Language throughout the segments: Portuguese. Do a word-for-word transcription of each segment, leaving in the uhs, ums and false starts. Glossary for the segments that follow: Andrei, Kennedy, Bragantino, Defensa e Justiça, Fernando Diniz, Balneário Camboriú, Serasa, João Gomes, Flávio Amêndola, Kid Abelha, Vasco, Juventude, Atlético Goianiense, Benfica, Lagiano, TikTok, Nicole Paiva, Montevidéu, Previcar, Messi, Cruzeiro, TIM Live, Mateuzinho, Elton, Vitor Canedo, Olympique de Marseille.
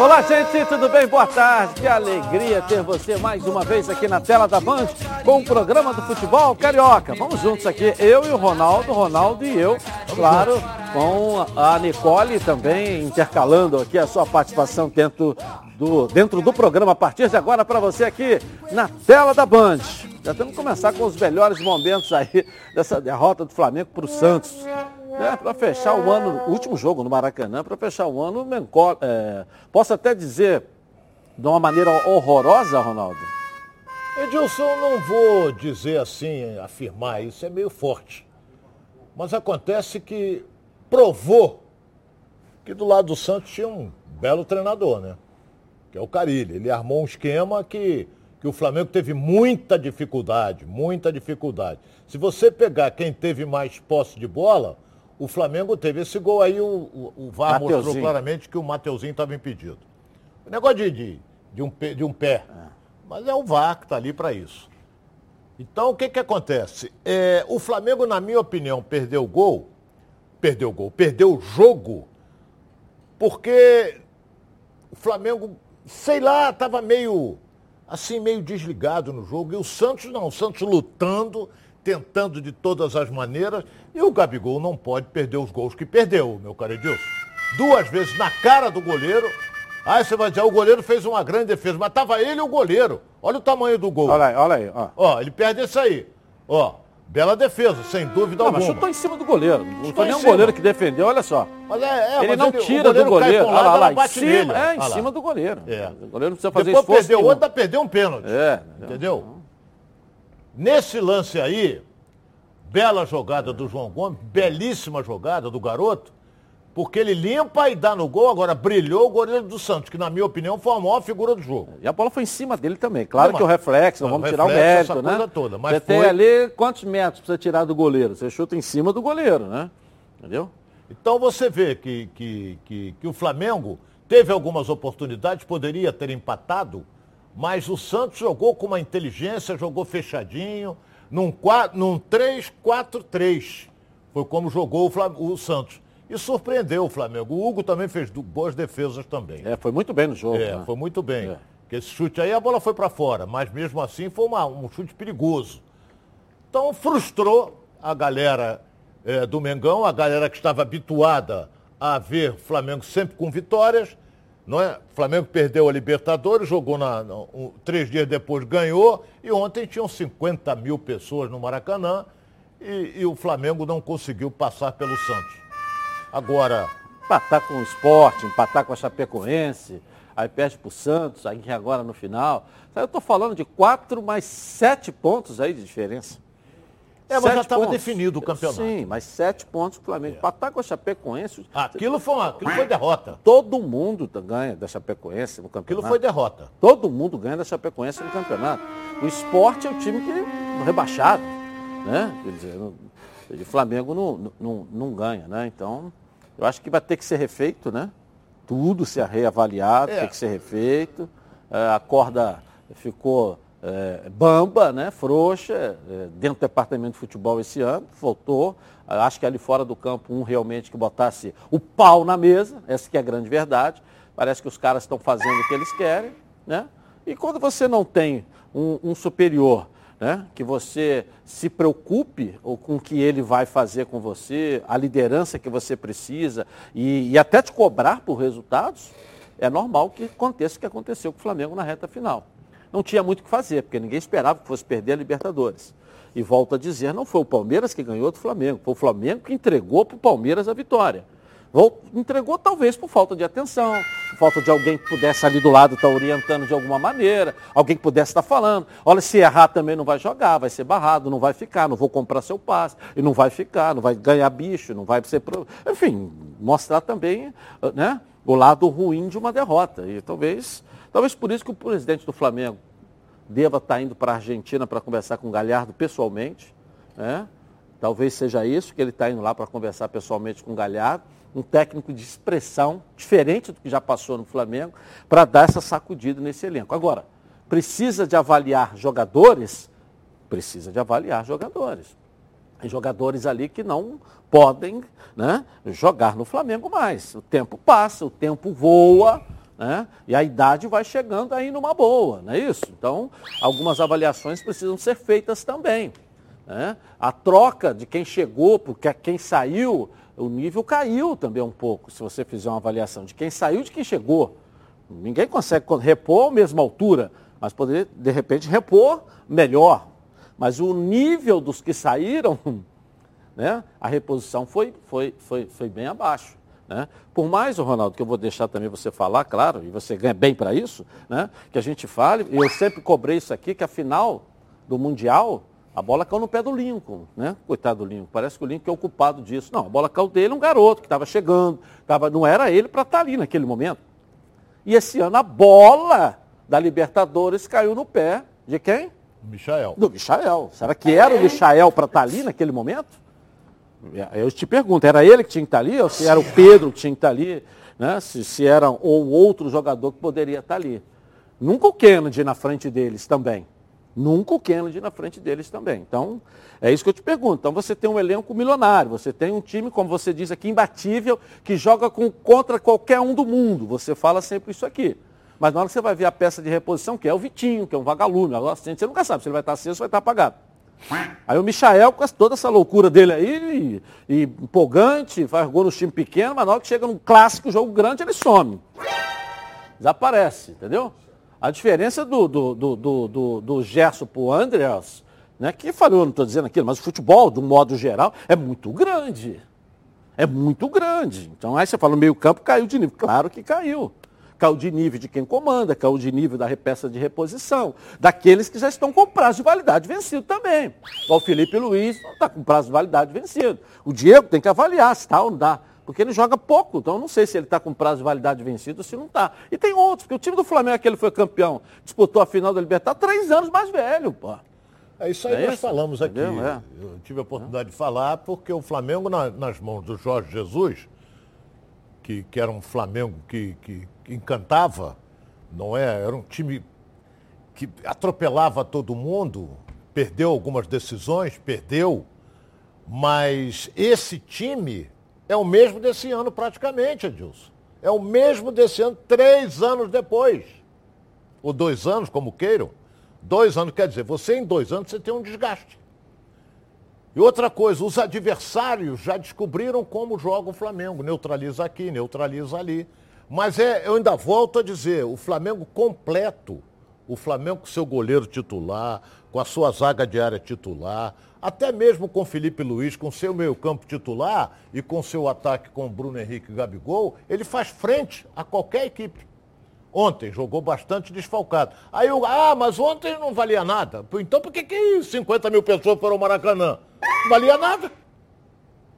Olá, gente, tudo bem? Boa tarde. Que alegria ter você mais uma vez aqui na Tela da Band com o programa do futebol carioca. Vamos juntos aqui, eu e o Ronaldo, Ronaldo e eu, claro, com a Nicole também intercalando aqui a sua participação dentro do, dentro do programa a partir de agora para você aqui na Tela da Band. Já temos que começar com os melhores momentos aí dessa derrota do Flamengo para o Santos. É, para fechar o ano, o último jogo no Maracanã, para fechar o ano, é, posso até dizer de uma maneira horrorosa, Ronaldo? Edilson, não vou dizer assim, afirmar, isso é meio forte. Mas acontece que provou que do lado do Santos tinha um belo treinador, né? Que é o Carille. Ele armou um esquema que, que o Flamengo teve muita dificuldade, muita dificuldade. Se você pegar quem teve mais posse de bola... O Flamengo teve esse gol aí, o, o, o V A R Mateuzinho mostrou claramente que o Mateuzinho estava impedido. O negócio de, de, de, um, pé, de um pé, é. Mas é o V A R que está ali para isso. Então, o que, que acontece? É, o Flamengo, na minha opinião, perdeu o gol, perdeu o gol, perdeu o jogo, porque o Flamengo, sei lá, estava meio, assim, meio desligado no jogo. E o Santos não, o Santos lutando... tentando de todas as maneiras, e o Gabigol não pode perder os gols que perdeu, meu caro Edilson. Duas vezes na cara do goleiro. Aí você vai dizer, o goleiro fez uma grande defesa, mas estava ele e o goleiro. Olha o tamanho do gol. Olha aí, olha aí. Ó, ó ele perde esse aí. Ó, bela defesa, sem dúvida não, alguma. Mas chutou em cima do goleiro. Não chutou foi nem o goleiro que defendeu, olha só. Mas é, é, ele não ele, tira goleiro do goleiro. Olha lá, lá, em cima, é, em cima do goleiro. É. O goleiro não precisa fazer esforço. Depois perdeu outro, perdeu um pênalti. É. Entendeu? Nesse lance aí, bela jogada do João Gomes, belíssima jogada do garoto, porque ele limpa e dá no gol, agora brilhou o goleiro do Santos, que na minha opinião foi a maior figura do jogo. E a bola foi em cima dele também, claro é, que o reflexo, não vamos reflexo, tirar o mérito, essa né? Coisa toda, mas você foi... tem ali quantos metros para tirar do goleiro? Você chuta em cima do goleiro, né? Entendeu? Então você vê que, que, que, que o Flamengo teve algumas oportunidades, poderia ter empatado, mas o Santos jogou com uma inteligência, jogou fechadinho, num, num três quatro três. Foi como jogou o, Flam- o Santos. E surpreendeu o Flamengo. O Hugo também fez do, boas defesas também. É, foi muito bem no jogo. É, né? Foi muito bem. É. Porque esse chute aí, a bola foi para fora. Mas mesmo assim, foi uma, um chute perigoso. Então, frustrou a galera é, do Mengão, a galera que estava habituada a ver o Flamengo sempre com vitórias. Não é? O Flamengo perdeu a Libertadores, jogou na, na, um, três dias depois, ganhou. E ontem tinham cinquenta mil pessoas no Maracanã e, e o Flamengo não conseguiu passar pelo Santos. Agora... empatar com o Sport, empatar com a Chapecoense, aí perde para o Santos, aí agora no final. Eu estou falando de quatro mais sete pontos aí de diferença. É, mas sete já estava definido o campeonato. Sim, mas sete pontos para o Flamengo. É. Empatar com a Chapecoense... Aquilo foi, uma, aquilo foi derrota. Todo mundo ganha da Chapecoense no campeonato. Aquilo foi derrota. Todo mundo ganha da Chapecoense no campeonato. O Sport é um time que é rebaixado, né? Quer dizer, o Flamengo não, não, não ganha, né? Então, eu acho que vai ter que ser refeito, né? Tudo ser reavaliado, é. Tem que ser refeito. A corda ficou... É, bamba, né, frouxa, é, dentro do departamento de futebol esse ano, faltou, acho que ali fora do campo um realmente que botasse o pau na mesa, essa que é a grande verdade, parece que os caras estão fazendo o que eles querem, né, e quando você não tem um, um superior, né, que você se preocupe ou com o que ele vai fazer com você, a liderança que você precisa e, e até te cobrar por resultados, é normal que aconteça o que aconteceu com o Flamengo na reta final. Não tinha muito o que fazer, porque ninguém esperava que fosse perder a Libertadores. E volto a dizer, não foi o Palmeiras que ganhou do Flamengo, foi o Flamengo que entregou para o Palmeiras a vitória. Entregou talvez por falta de atenção, por falta de alguém que pudesse ali do lado estar orientando de alguma maneira, alguém que pudesse estar falando, olha, se errar também não vai jogar, vai ser barrado, não vai ficar, não vou comprar seu passe, e não vai ficar, não vai ganhar bicho, não vai ser... Pro... Enfim, mostrar também, né, o lado ruim de uma derrota. E talvez... Talvez por isso que o presidente do Flamengo deva estar indo para a Argentina para conversar com o Gallardo pessoalmente. Né? Talvez seja isso, que ele está indo lá para conversar pessoalmente com o Gallardo. Um técnico de expressão, diferente do que já passou no Flamengo, para dar essa sacudida nesse elenco. Agora, precisa de avaliar jogadores? Precisa de avaliar jogadores. E jogadores ali que não podem, né, jogar no Flamengo mais. O tempo passa, o tempo voa... né? E a idade vai chegando aí numa boa, não é isso? Então, algumas avaliações precisam ser feitas também, né? A troca de quem chegou, porque quem saiu, o nível caiu também um pouco, se você fizer uma avaliação de quem saiu e de quem chegou. Ninguém consegue repor a mesma altura, mas poderia, de repente, repor melhor. Mas o nível dos que saíram, né, a reposição foi, foi, foi, foi bem abaixo, né? Por mais, Ronaldo, que eu vou deixar também você falar, claro, e você ganha bem para isso, né, que a gente fale, e eu sempre cobrei isso aqui, que a final do Mundial, a bola caiu no pé do Lincoln, né? Coitado do Lincoln, parece que o Lincoln é o culpado disso. Não, a bola caiu dele, um garoto que estava chegando, tava, não era ele para estar ali naquele momento. E esse ano a bola da Libertadores caiu no pé de quem? Do Michael. Do Michael. Será que era o Michael para estar ali naquele momento? Eu te pergunto, era ele que tinha que estar ali? Ou se era o Pedro que tinha que estar ali? Né? Se, se era ou outro jogador que poderia estar ali. Nunca o Kennedy na frente deles também. Nunca o Kennedy na frente deles também. Então, é isso que eu te pergunto. Então, você tem um elenco milionário, você tem um time, como você diz aqui, imbatível, que joga com, contra qualquer um do mundo. Você fala sempre isso aqui. Mas na hora que você vai ver a peça de reposição, que é o Vitinho, que é um vagalume, você nunca sabe se ele vai estar aceso ou vai estar apagado. Aí o Michael, com toda essa loucura dele aí, e, e empolgante, faz gol no time pequeno, mas na hora que chega num clássico, jogo grande, ele some. Desaparece, entendeu? A diferença do, do, do, do, do, do Gerson para o Andreas, né, que falou, não estou dizendo aquilo, mas o futebol, de um modo geral, é muito grande. É muito grande. Então, aí você fala, o meio-campo caiu de nível. Claro que caiu. Caiu de nível de quem comanda, caiu de nível da peça de reposição, daqueles que já estão com prazo de validade vencido também. O Felipe Luiz não está com prazo de validade vencido. O Diego tem que avaliar se está ou não dá, porque ele joga pouco, então eu não sei se ele está com prazo de validade vencido ou se não está. E tem outros, porque o time do Flamengo, aquele que foi campeão, disputou a final da Libertadores, três anos mais velho, pô. É isso aí que é nós isso? falamos aqui. É. Eu tive a oportunidade é. de falar, porque o Flamengo, na, nas mãos do Jorge Jesus, que, que era um Flamengo que... que... encantava, não é? Era um time que atropelava todo mundo, perdeu algumas decisões, perdeu, mas esse time é o mesmo desse ano praticamente, Edilson. É o mesmo desse ano, três anos depois. Ou dois anos, como queiram. Dois anos, quer dizer, você em dois anos você tem um desgaste. E outra coisa, os adversários já descobriram como joga o Flamengo. Neutraliza aqui, neutraliza ali. Mas é, eu ainda volto a dizer, o Flamengo completo, o Flamengo com seu goleiro titular, com a sua zaga de área titular, até mesmo com Felipe Luiz, com seu meio-campo titular e com seu ataque com Bruno Henrique e Gabigol, ele faz frente a qualquer equipe. Ontem jogou bastante desfalcado. Aí eu, ah, mas ontem não valia nada. Então por que, que cinquenta mil pessoas foram ao Maracanã? Não valia nada.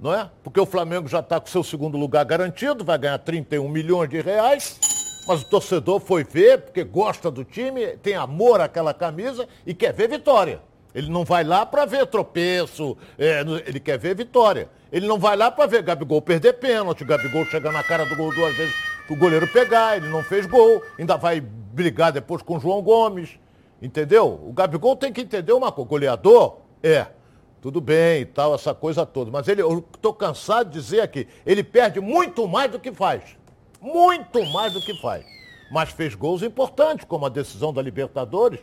Não é? Porque o Flamengo já está com seu segundo lugar garantido, vai ganhar trinta e um milhões de reais, mas o torcedor foi ver, porque gosta do time, tem amor àquela camisa e quer ver vitória. Ele não vai lá para ver tropeço, é, ele quer ver vitória. Ele não vai lá para ver Gabigol perder pênalti, Gabigol chegar na cara do gol duas vezes para o goleiro pegar, ele não fez gol, ainda vai brigar depois com o João Gomes, entendeu? O Gabigol tem que entender uma coisa, goleador é... tudo bem e tal, essa coisa toda. Mas ele, eu estou cansado de dizer aqui, ele perde muito mais do que faz. Muito mais do que faz. Mas fez gols importantes, como a decisão da Libertadores,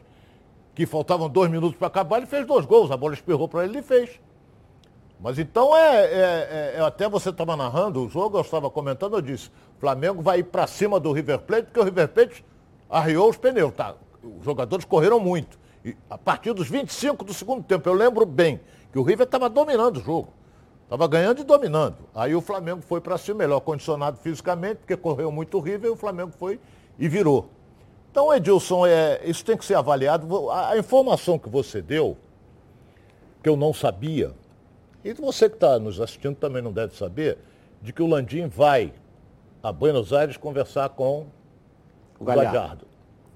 que faltavam dois minutos para acabar, ele fez dois gols. A bola espirrou para ele e fez. Mas então, é, é, é até você estava narrando o jogo, eu estava comentando, eu disse, o Flamengo vai ir para cima do River Plate, porque o River Plate arriou os pneus. Tá? Os jogadores correram muito. E a partir dos vinte e cinco do segundo tempo, eu lembro bem, que o River estava dominando o jogo. Estava ganhando e dominando. Aí o Flamengo foi para cima, melhor condicionado fisicamente, porque correu muito o River e o Flamengo foi e virou. Então, Edilson, é, isso tem que ser avaliado. A, a informação que você deu, que eu não sabia, e você que está nos assistindo também não deve saber, de que o Landim vai a Buenos Aires conversar com o Gallardo. Gallardo.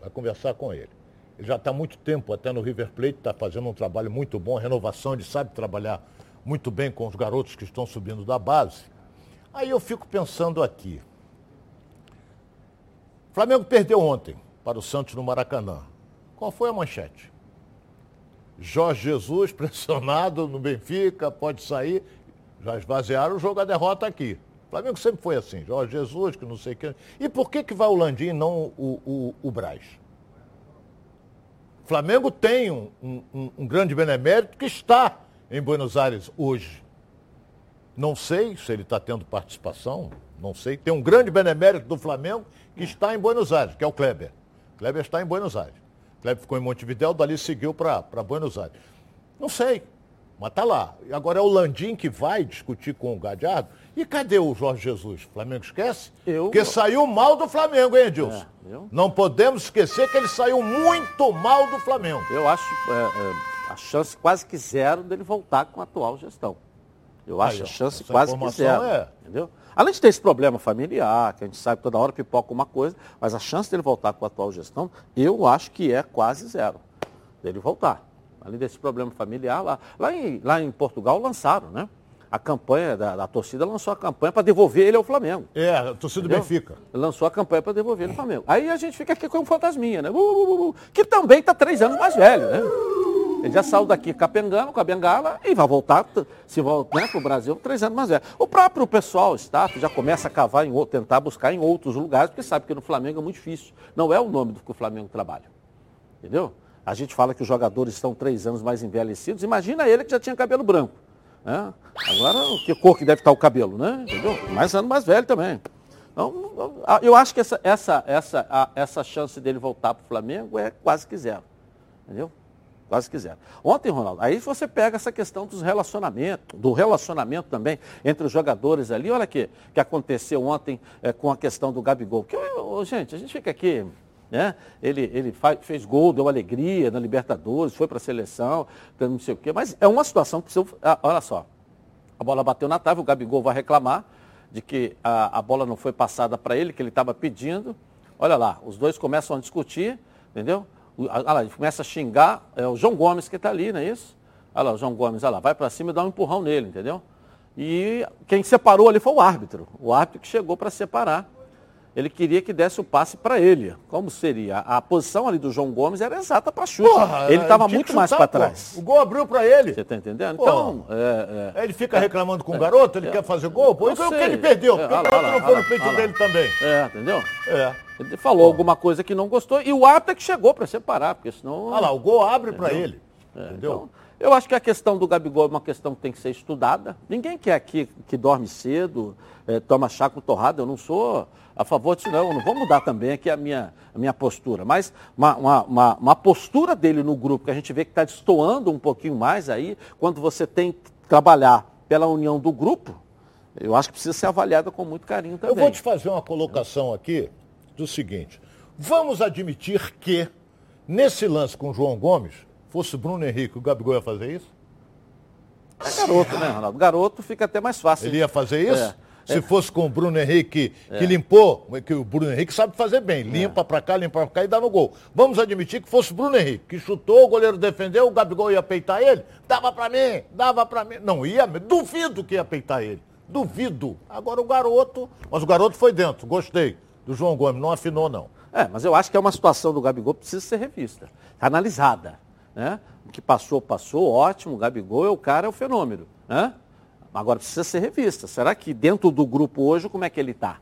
Vai conversar com ele. Ele já está há muito tempo, até no River Plate, está fazendo um trabalho muito bom, renovação, ele sabe trabalhar muito bem com os garotos que estão subindo da base. Aí eu fico pensando aqui. O Flamengo perdeu ontem para o Santos no Maracanã. Qual foi a manchete? Jorge Jesus pressionado no Benfica, pode sair. Já esvaziaram o jogo, a derrota aqui. Flamengo sempre foi assim, Jorge Jesus, que não sei quem. E por que, que vai o Landim e não o, o, o Braz? O Flamengo tem um, um, um grande benemérito que está em Buenos Aires hoje. Não sei se ele está tendo participação, não sei. Tem um grande benemérito do Flamengo que está em Buenos Aires, que é o Kleber. O Kleber está em Buenos Aires. O Kleber ficou em Montevidéu, dali seguiu para Buenos Aires. Não sei, mas está lá. E agora é o Landim que vai discutir com o Gallardo. E cadê o Jorge Jesus? O Flamengo esquece? Eu... Porque saiu mal do Flamengo, hein, Edilson? É, eu... Não podemos esquecer que ele saiu muito mal do Flamengo. Eu acho é, é, a chance quase que zero dele voltar com a atual gestão. Eu acho Aí, a chance quase que zero. É... Entendeu? Além de ter esse problema familiar, que a gente sabe que toda hora pipoca uma coisa, mas a chance dele voltar com a atual gestão, eu acho que é quase zero dele voltar. Além desse problema familiar, lá, lá, em, lá em Portugal lançaram, né? A campanha da, da torcida lançou a campanha para devolver ele ao Flamengo. É, a torcida do Benfica. Lançou a campanha para devolver ele ao Flamengo. Aí a gente fica aqui com um fantasminha, né? Uh, uh, uh, uh, que também está três anos mais velho, né? Ele já saiu daqui capengando, com a bengala, e vai voltar, se voltar né, para o Brasil, três anos mais velho. O próprio pessoal, o staff, já começa a cavar, em, tentar buscar em outros lugares, porque sabe que no Flamengo é muito difícil. Não é o nome do que o Flamengo trabalha. Entendeu? A gente fala que os jogadores estão três anos mais envelhecidos. Imagina ele que já tinha cabelo branco. É. Agora, que cor que deve estar o cabelo, né? Entendeu? Mais ano mais velho também. Então, eu acho que essa, essa, essa, a, essa chance dele voltar para o Flamengo é quase que zero. Entendeu? Quase que zero. Ontem, Ronaldo, aí você pega essa questão dos relacionamentos, do relacionamento também entre os jogadores ali. Olha aqui, que aconteceu ontem é, com a questão do Gabigol. Que, oh, gente, a gente fica aqui... Né? Ele, ele faz, fez gol, deu alegria na Libertadores, foi para a seleção, não sei o quê. Mas é uma situação que precisa... Ah, olha só, a bola bateu na trave, o Gabigol vai reclamar de que a, a bola não foi passada para ele, que ele estava pedindo. Olha lá, os dois começam a discutir, entendeu? Olha lá, ele começa a xingar, é o João Gomes que está ali, não é isso? Olha lá, o João Gomes, olha lá, vai para cima e dá um empurrão nele, entendeu? E quem separou ali foi o árbitro, o árbitro que chegou para separar. Ele queria que desse o passe para ele. Como seria? A posição ali do João Gomes era exata para chute. Porra, ele estava muito mais para trás. O gol abriu para ele. Você está entendendo? Porra. Então, é, é, ele fica é, reclamando com é, o garoto, ele é, quer fazer gol. Pô, foi o que ele perdeu, porque é, o garoto não foi no peito dele também. É, entendeu? É. Ele falou alguma coisa que não gostou e o árbitro é que chegou para separar, porque senão... Olha lá, o gol abre para ele. É, entendeu? Então, eu acho que a questão do Gabigol é uma questão que tem que ser estudada. Ninguém quer aqui que dorme cedo, é, toma chá com torrada. Eu não sou a favor disso, não. Eu não vou mudar também aqui a minha, a minha postura. Mas uma, uma, uma, uma postura dele no grupo, que a gente vê que está destoando um pouquinho mais aí, quando você tem que trabalhar pela união do grupo, eu acho que precisa ser avaliada com muito carinho também. Eu vou te fazer uma colocação aqui do seguinte. Vamos admitir que, nesse lance com o João Gomes... Fosse Bruno Henrique, o Gabigol ia fazer isso? É garoto, né, Ronaldo? Garoto fica até mais fácil. Ele ia fazer isso? É. Se é. fosse com o Bruno Henrique, que é. limpou, que o Bruno Henrique sabe fazer bem. Limpa é. pra cá, limpa pra cá e dá no gol. Vamos admitir que fosse o Bruno Henrique, que chutou, o goleiro defendeu, o Gabigol ia peitar ele. Dava pra mim, dava pra mim. Não ia, duvido que ia peitar ele. Duvido. Agora o garoto, mas o garoto foi dentro, gostei do João Gomes, não afinou não. É, mas eu acho que é uma situação do Gabigol que precisa ser revista, analisada. Né? O que passou, passou, ótimo, o Gabigol é o cara, é o fenômeno, né? Agora precisa ser revista. Será que dentro do grupo hoje, como é que ele está?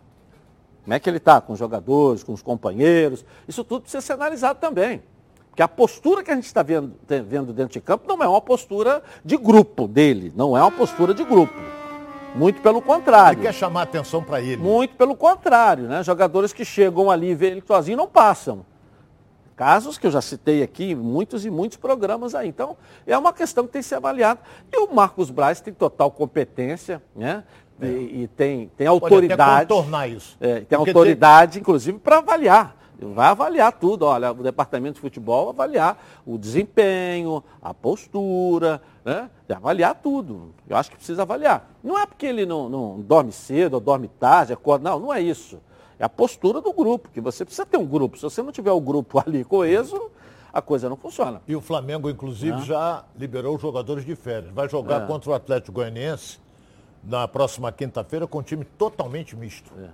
Como é que ele está com os jogadores, com os companheiros? Isso tudo precisa ser analisado também. Porque a postura que a gente está vendo, vendo dentro de campo não é uma postura de grupo dele, não é uma postura de grupo. Muito pelo contrário. Ele quer chamar atenção para ele. Muito pelo contrário, né? Jogadores que chegam ali e veem ele sozinho não passam. Casos que eu já citei aqui, muitos e muitos programas aí. Então, é uma questão que tem que ser avaliada. E o Marcos Braz tem total competência, né? É. E, e tem, tem autoridade. Pode até contornar isso. É, tem Porque autoridade, tem... inclusive, para avaliar. Vai avaliar tudo. Olha, o departamento de futebol vai avaliar o desempenho, a postura, né? Avaliar tudo. Eu acho que precisa avaliar. Não é porque ele não, não dorme cedo ou dorme tarde, acorda. Não, não é isso. É a postura do grupo, que você precisa ter um grupo. Se você não tiver o um grupo ali coeso, a coisa não funciona. E o Flamengo, inclusive, é. já liberou os jogadores de férias. Vai jogar é. contra o Atlético Goianiense na próxima quinta-feira com um time totalmente misto. É.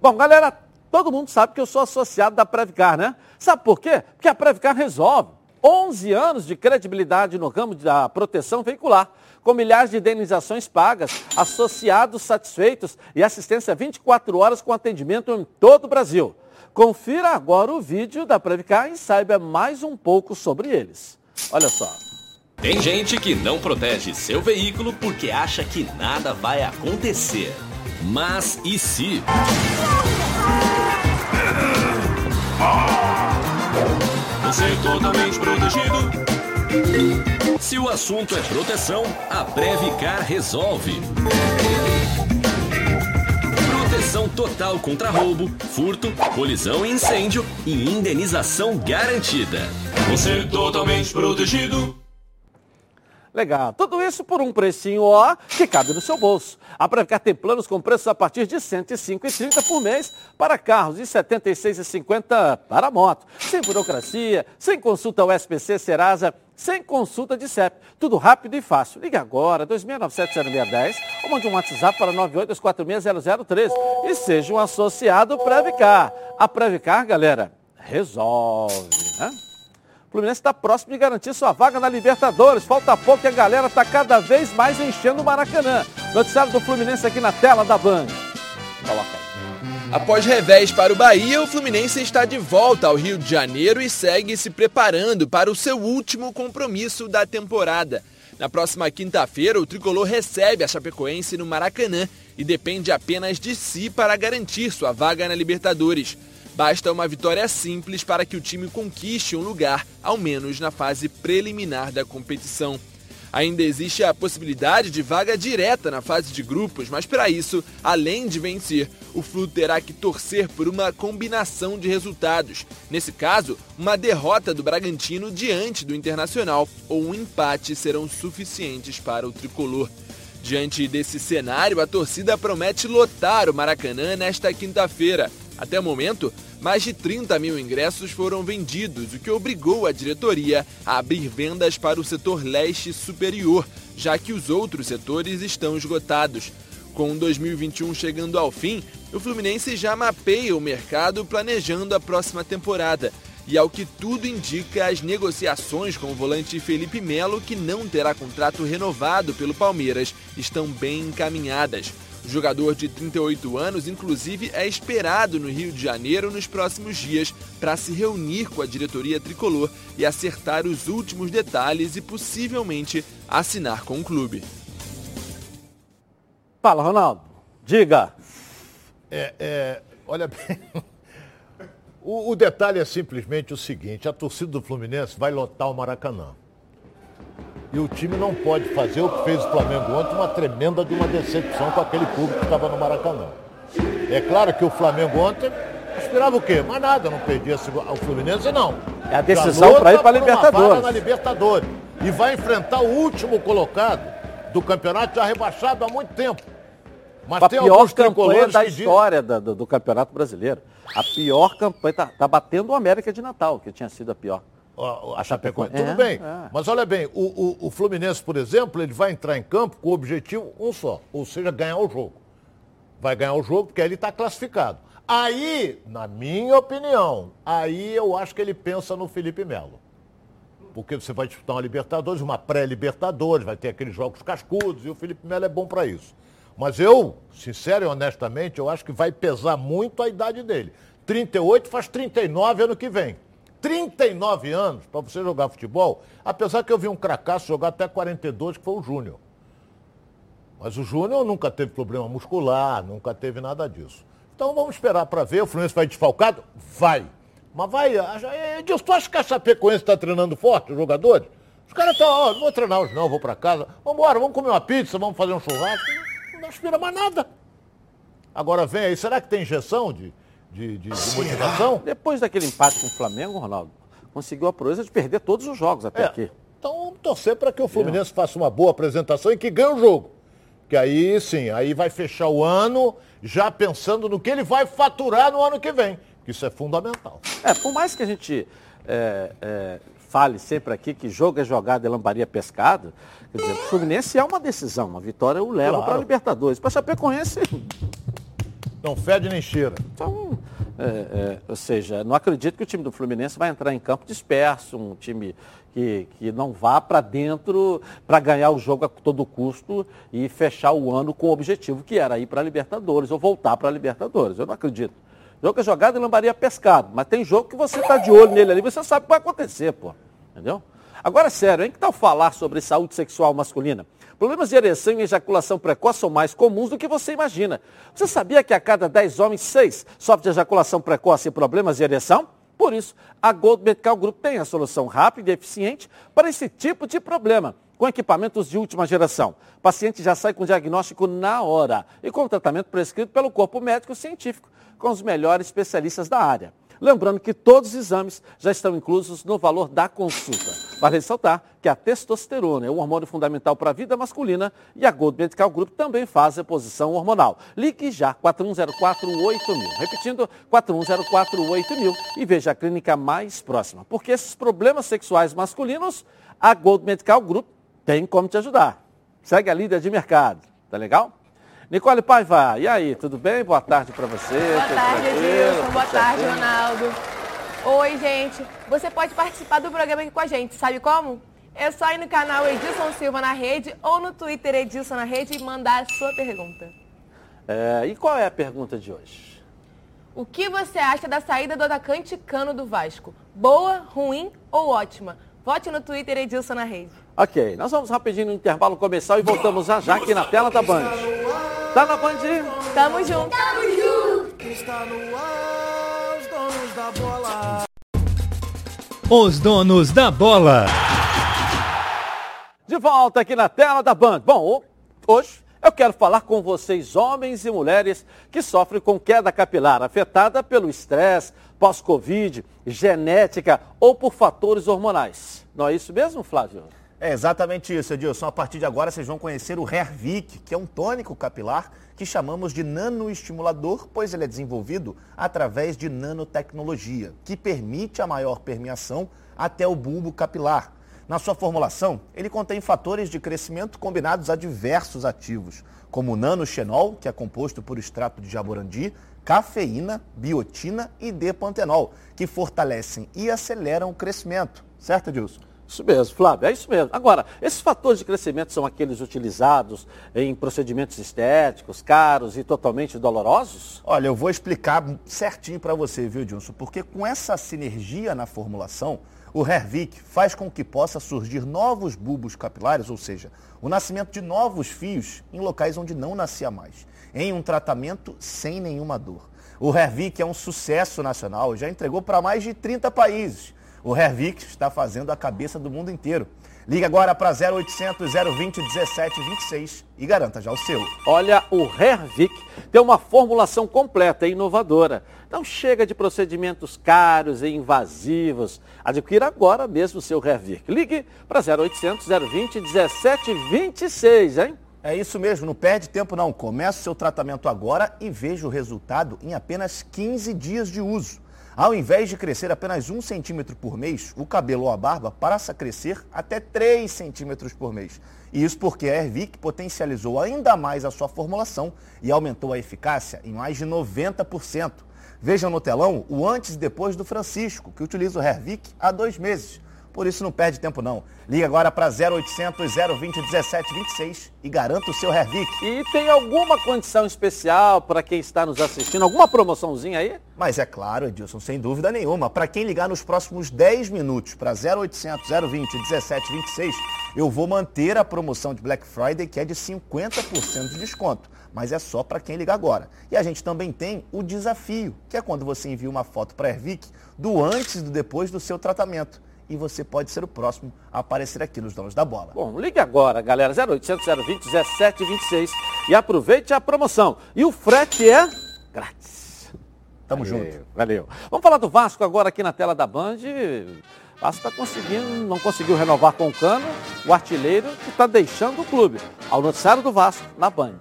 Bom, galera, todo mundo sabe que eu sou associado da Previcar, né? Sabe por quê? Porque a Previcar resolve. onze anos de credibilidade no ramo da proteção veicular, com milhares de indenizações pagas, associados satisfeitos e assistência vinte e quatro horas com atendimento em todo o Brasil. Confira agora o vídeo da Previcar e saiba mais um pouco sobre eles. Olha só. Tem gente que não protege seu veículo porque acha que nada vai acontecer. Mas e se? Você é totalmente protegido. Se o assunto é proteção, a Previcar resolve. Proteção total contra roubo, furto, colisão e incêndio e indenização garantida. Você é totalmente protegido. Legal. Tudo isso por um precinho, ó, que cabe no seu bolso. A Previcar tem planos com preços a partir de cento e cinco reais e trinta centavos por mês para carros e setenta e seis reais e cinquenta centavos para moto. Sem burocracia, sem consulta ao S P C, Serasa, sem consulta de C E P. Tudo rápido e fácil. Ligue agora, dois seis nove sete zero seis um zero ou mande um WhatsApp para nove oito dois quatro seis zero zero treze e seja um associado Previcar. A Previcar, galera, resolve, né? O Fluminense está próximo de garantir sua vaga na Libertadores. Falta pouco e a galera está cada vez mais enchendo o Maracanã. Noticiário do Fluminense aqui na tela da Band. Após revés para o Bahia, o Fluminense está de volta ao Rio de Janeiro e segue se preparando para o seu último compromisso da temporada. Na próxima quinta-feira, o tricolor recebe a Chapecoense no Maracanã e depende apenas de si para garantir sua vaga na Libertadores. Basta uma vitória simples para que o time conquiste um lugar, ao menos na fase preliminar da competição. Ainda existe a possibilidade de vaga direta na fase de grupos, mas para isso, além de vencer, o Flu terá que torcer por uma combinação de resultados. Nesse caso, uma derrota do Bragantino diante do Internacional ou um empate serão suficientes para o tricolor. Diante desse cenário, a torcida promete lotar o Maracanã nesta quinta-feira. Até o momento, mais de trinta mil ingressos foram vendidos, o que obrigou a diretoria a abrir vendas para o setor leste superior, já que os outros setores estão esgotados. Com dois mil e vinte e um chegando ao fim, o Fluminense já mapeia o mercado planejando a próxima temporada. E ao que tudo indica, as negociações com o volante Felipe Melo, que não terá contrato renovado pelo Palmeiras, estão bem encaminhadas. O jogador de trinta e oito anos, inclusive, é esperado no Rio de Janeiro nos próximos dias para se reunir com a diretoria tricolor e acertar os últimos detalhes e, possivelmente, assinar com o clube. Fala, Ronaldo. Diga. É, é, olha bem... O, o detalhe é simplesmente o seguinte, a torcida do Fluminense vai lotar o Maracanã. E o time não pode fazer o que fez o Flamengo ontem, uma tremenda de uma decepção com aquele público que estava no Maracanã. É claro que o Flamengo ontem esperava o quê? Mas nada, não perdia o Fluminense, não. É a decisão para ir para a Libertadores. Na Libertadores. E vai enfrentar o último colocado do campeonato, já rebaixado há muito tempo. Mas a tem pior campanha da história dizem... do, do Campeonato Brasileiro. A pior campanha, está tá batendo o América de Natal, que tinha sido a pior. A Chapecoense, tudo é, bem, é. Mas olha bem, o, o, o Fluminense, por exemplo, ele vai entrar em campo com o objetivo um só, ou seja, ganhar o jogo. Vai ganhar o jogo porque ele está classificado. Aí, na minha opinião, aí eu acho que ele pensa no Felipe Melo. Porque você vai disputar uma Libertadores, uma pré-Libertadores, vai ter aqueles jogos cascudos e o Felipe Melo é bom para isso. Mas eu, sincero e honestamente, eu acho que vai pesar muito a idade dele. trinta e oito faz trinta e nove ano que vem. trinta e nove anos para você jogar futebol, apesar que eu vi um cracaço jogar até quarenta e dois, que foi o Júnior. Mas o Júnior nunca teve problema muscular, nunca teve nada disso. Então vamos esperar para ver, o Fluminense vai desfalcado? Vai. Mas vai, Edilson, tu acha que a Chapecoense está treinando forte os jogadores? Os caras estão, ó, não vou treinar hoje não, vou para casa, vamos embora, vamos comer uma pizza, vamos fazer um churrasco, não aspira mais nada. Agora vem aí, será que tem injeção de... De, de, de motivação? Depois daquele empate com o Flamengo, Ronaldo, conseguiu a proeza de perder todos os jogos até é, aqui. Então vamos torcer para que o Fluminense é. faça uma boa apresentação e que ganhe o jogo. Que aí sim, aí vai fechar o ano já pensando no que ele vai faturar no ano que vem. Isso é fundamental. É, por mais que a gente é, é, fale sempre aqui que jogo é jogado e lambaria pescado, quer dizer, o Fluminense é uma decisão, uma vitória o leva claro. Para a Libertadores. Para a Chapecoense... Não fede nem cheira. Então, É, é, ou seja, não acredito que o time do Fluminense vai entrar em campo disperso, um time que, que não vá para dentro para ganhar o jogo a todo custo e fechar o ano com o objetivo que era ir para a Libertadores ou voltar para a Libertadores. Eu não acredito. Jogo é jogado e lambaria pescado, mas tem jogo que você está de olho nele ali, você sabe o que vai acontecer, pô. Entendeu? Agora, sério, hein? Que tal falar sobre saúde sexual masculina? Problemas de ereção e ejaculação precoce são mais comuns do que você imagina. Você sabia que a cada dez homens, seis sofrem de ejaculação precoce e problemas de ereção? Por isso, a Gold Medical Group tem a solução rápida e eficiente para esse tipo de problema, com equipamentos de última geração. O paciente já sai com o diagnóstico na hora e com o tratamento prescrito pelo corpo médico científico, com os melhores especialistas da área. Lembrando que todos os exames já estão inclusos no valor da consulta. Vale ressaltar que a testosterona é um hormônio fundamental para a vida masculina e a Gold Medical Group também faz reposição hormonal. Ligue já quatro um zero quatro oito mil. Repetindo, quatro um zero quatro oito mil e veja a clínica mais próxima. Porque esses problemas sexuais masculinos, a Gold Medical Group tem como te ajudar. Segue a líder de mercado. Tá legal? Nicole Paiva, e aí, tudo bem? Boa tarde para você. Boa tudo tarde, Edilson. Boa tarde, Ronaldo. Oi, gente. Você pode participar do programa aqui com a gente, sabe como? É só ir no canal Edilson Silva na Rede ou no Twitter Edilson na Rede e mandar a sua pergunta. É, e qual é a pergunta de hoje? O que você acha da saída do atacante Cano do Vasco? Boa, ruim ou ótima? Vote no Twitter Edilson na Rede. Ok, nós vamos rapidinho no intervalo comercial e voltamos já já aqui na Tela da Band. Tá na Band? Tamo junto. Tamo junto. Está no ar, os donos da bola. Os donos da bola. De volta aqui na Tela da Band. Bom, hoje eu quero falar com vocês, homens e mulheres que sofrem com queda capilar afetada pelo estresse, pós-Covid, genética ou por fatores hormonais. Não é isso mesmo, Flávio? É exatamente isso, Edilson. A partir de agora, vocês vão conhecer o Hervic, que é um tônico capilar que chamamos de nanoestimulador, pois ele é desenvolvido através de nanotecnologia, que permite a maior permeação até o bulbo capilar. Na sua formulação, ele contém fatores de crescimento combinados a diversos ativos, como o nanoxenol, que é composto por extrato de jaborandi, cafeína, biotina e D-pantenol, que fortalecem e aceleram o crescimento. Certo, Edilson? Isso mesmo, Flávio, é isso mesmo. Agora, esses fatores de crescimento são aqueles utilizados em procedimentos estéticos, caros e totalmente dolorosos? Olha, eu vou explicar certinho para você, viu, Dilson? Porque com essa sinergia na formulação, o Hervic faz com que possa surgir novos bulbos capilares, ou seja, o nascimento de novos fios em locais onde não nascia mais, em um tratamento sem nenhuma dor. O Hervic é um sucesso nacional, já entregou para mais de trinta países. O Hervic está fazendo a cabeça do mundo inteiro. Liga agora para zero oitocentos, zero vinte, dezessete vinte e seis e garanta já o seu. Olha, o Hervic tem uma formulação completa e inovadora. Então chega de procedimentos caros e invasivos. Adquira agora mesmo o seu Hervic. Ligue para zero oitocentos, zero vinte, dezessete vinte e seis, hein? É isso mesmo, não perde tempo não. Comece o seu tratamento agora e veja o resultado em apenas quinze dias de uso. Ao invés de crescer apenas um centímetro por mês, o cabelo ou a barba passa a crescer até três centímetros por mês. E isso porque a Hervic potencializou ainda mais a sua formulação e aumentou a eficácia em mais de noventa por cento. Vejam no telão o antes e depois do Francisco, que utiliza o Hervic há dois meses. Por isso não perde tempo não. Liga agora para zero oitocentos, zero vinte, dezessete vinte e seis e garanta o seu Hervic. E tem alguma condição especial para quem está nos assistindo? Alguma promoçãozinha aí? Mas é claro, Edilson, sem dúvida nenhuma. Para quem ligar nos próximos dez minutos para zero oitocentos, zero vinte, dezessete vinte e seis, eu vou manter a promoção de Black Friday, que é de cinquenta por cento de desconto. Mas é só para quem ligar agora. E a gente também tem o desafio, que é quando você envia uma foto para a Hervic do antes e do depois do seu tratamento. E você pode ser o próximo a aparecer aqui nos Donos da Bola. Bom, ligue agora, galera, zero oitocentos, zero vinte, dezessete vinte e seis e aproveite a promoção. E o frete é grátis. Tamo valeu, junto. Valeu. Vamos falar do Vasco agora aqui na Tela da Band. O Vasco tá conseguindo, não conseguiu renovar com o Cano, o artilheiro que está deixando o clube. Ao noticiário do Vasco, na Band.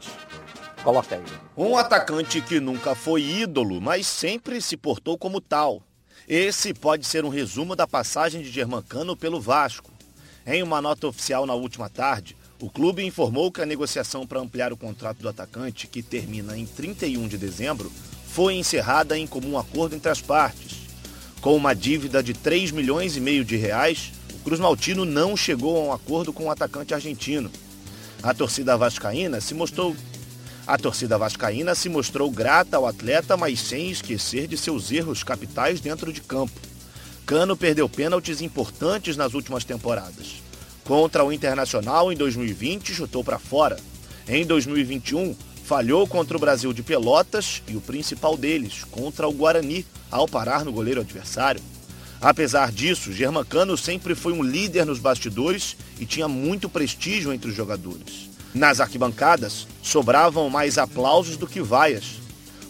Coloca aí. Um atacante que nunca foi ídolo, mas sempre se portou como tal. Esse pode ser um resumo da passagem de Germán Cano pelo Vasco. Em uma nota oficial na última tarde, o clube informou que a negociação para ampliar o contrato do atacante, que termina em trinta e um de dezembro, foi encerrada em comum acordo entre as partes. Com uma dívida de três milhões e meio de reais, o Cruz Maltino não chegou a um acordo com o atacante argentino. A torcida vascaína se mostrou A torcida vascaína se mostrou grata ao atleta, mas sem esquecer de seus erros capitais dentro de campo. Cano perdeu pênaltis importantes nas últimas temporadas. Contra o Internacional em dois mil e vinte, chutou para fora. Em dois mil e vinte e um, falhou contra o Brasil de Pelotas e o principal deles, contra o Guarani, ao parar no goleiro adversário. Apesar disso, Germán Cano sempre foi um líder nos bastidores e tinha muito prestígio entre os jogadores. Nas arquibancadas, sobravam mais aplausos do que vaias.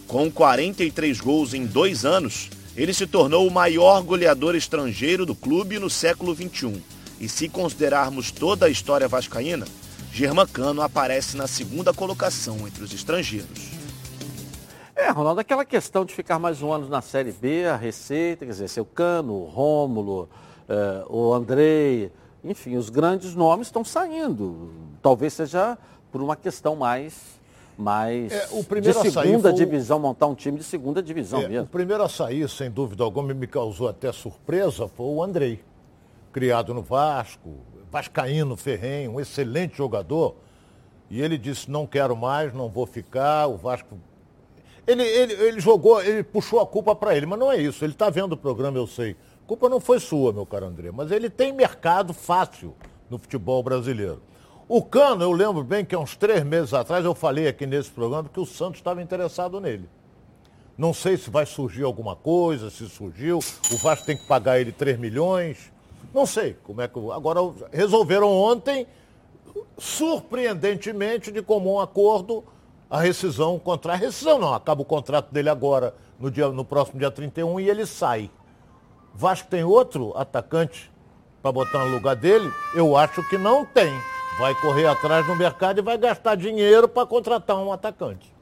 Com quarenta e três gols em dois anos, ele se tornou o maior goleador estrangeiro do clube no século vinte e um. E se considerarmos toda a história vascaína, Germán Cano aparece na segunda colocação entre os estrangeiros. É, Ronaldo, aquela questão de ficar mais um ano na Série B, a receita, quer dizer, seu Cano, o Rômulo, eh, o Andrei, enfim, os grandes nomes estão saindo. Talvez seja por uma questão mais, mais é, o primeiro de segunda divisão, foi... montar um time de segunda divisão é, mesmo. O primeiro a sair, sem dúvida alguma, me causou até surpresa, foi o Andrei, criado no Vasco, vascaíno ferrenho, um excelente jogador. E ele disse, não quero mais, não vou ficar, o Vasco... Ele, ele, ele jogou, ele puxou a culpa para ele, mas não é isso, ele está vendo o programa, eu sei. A culpa não foi sua, meu caro André, mas ele tem mercado fácil no futebol brasileiro. O Cano, eu lembro bem que há uns três meses atrás eu falei aqui nesse programa que o Santos estava interessado nele. Não sei se vai surgir alguma coisa, se surgiu, o Vasco tem que pagar ele três milhões, não sei como é que... Agora, resolveram ontem, surpreendentemente, de comum acordo, a rescisão contra... A rescisão não, acaba o contrato dele agora, no, dia, no próximo dia trinta e um, e ele sai. Vasco tem outro atacante para botar no lugar dele? Eu acho que não tem. Vai correr atrás no mercado e vai gastar dinheiro para contratar um atacante.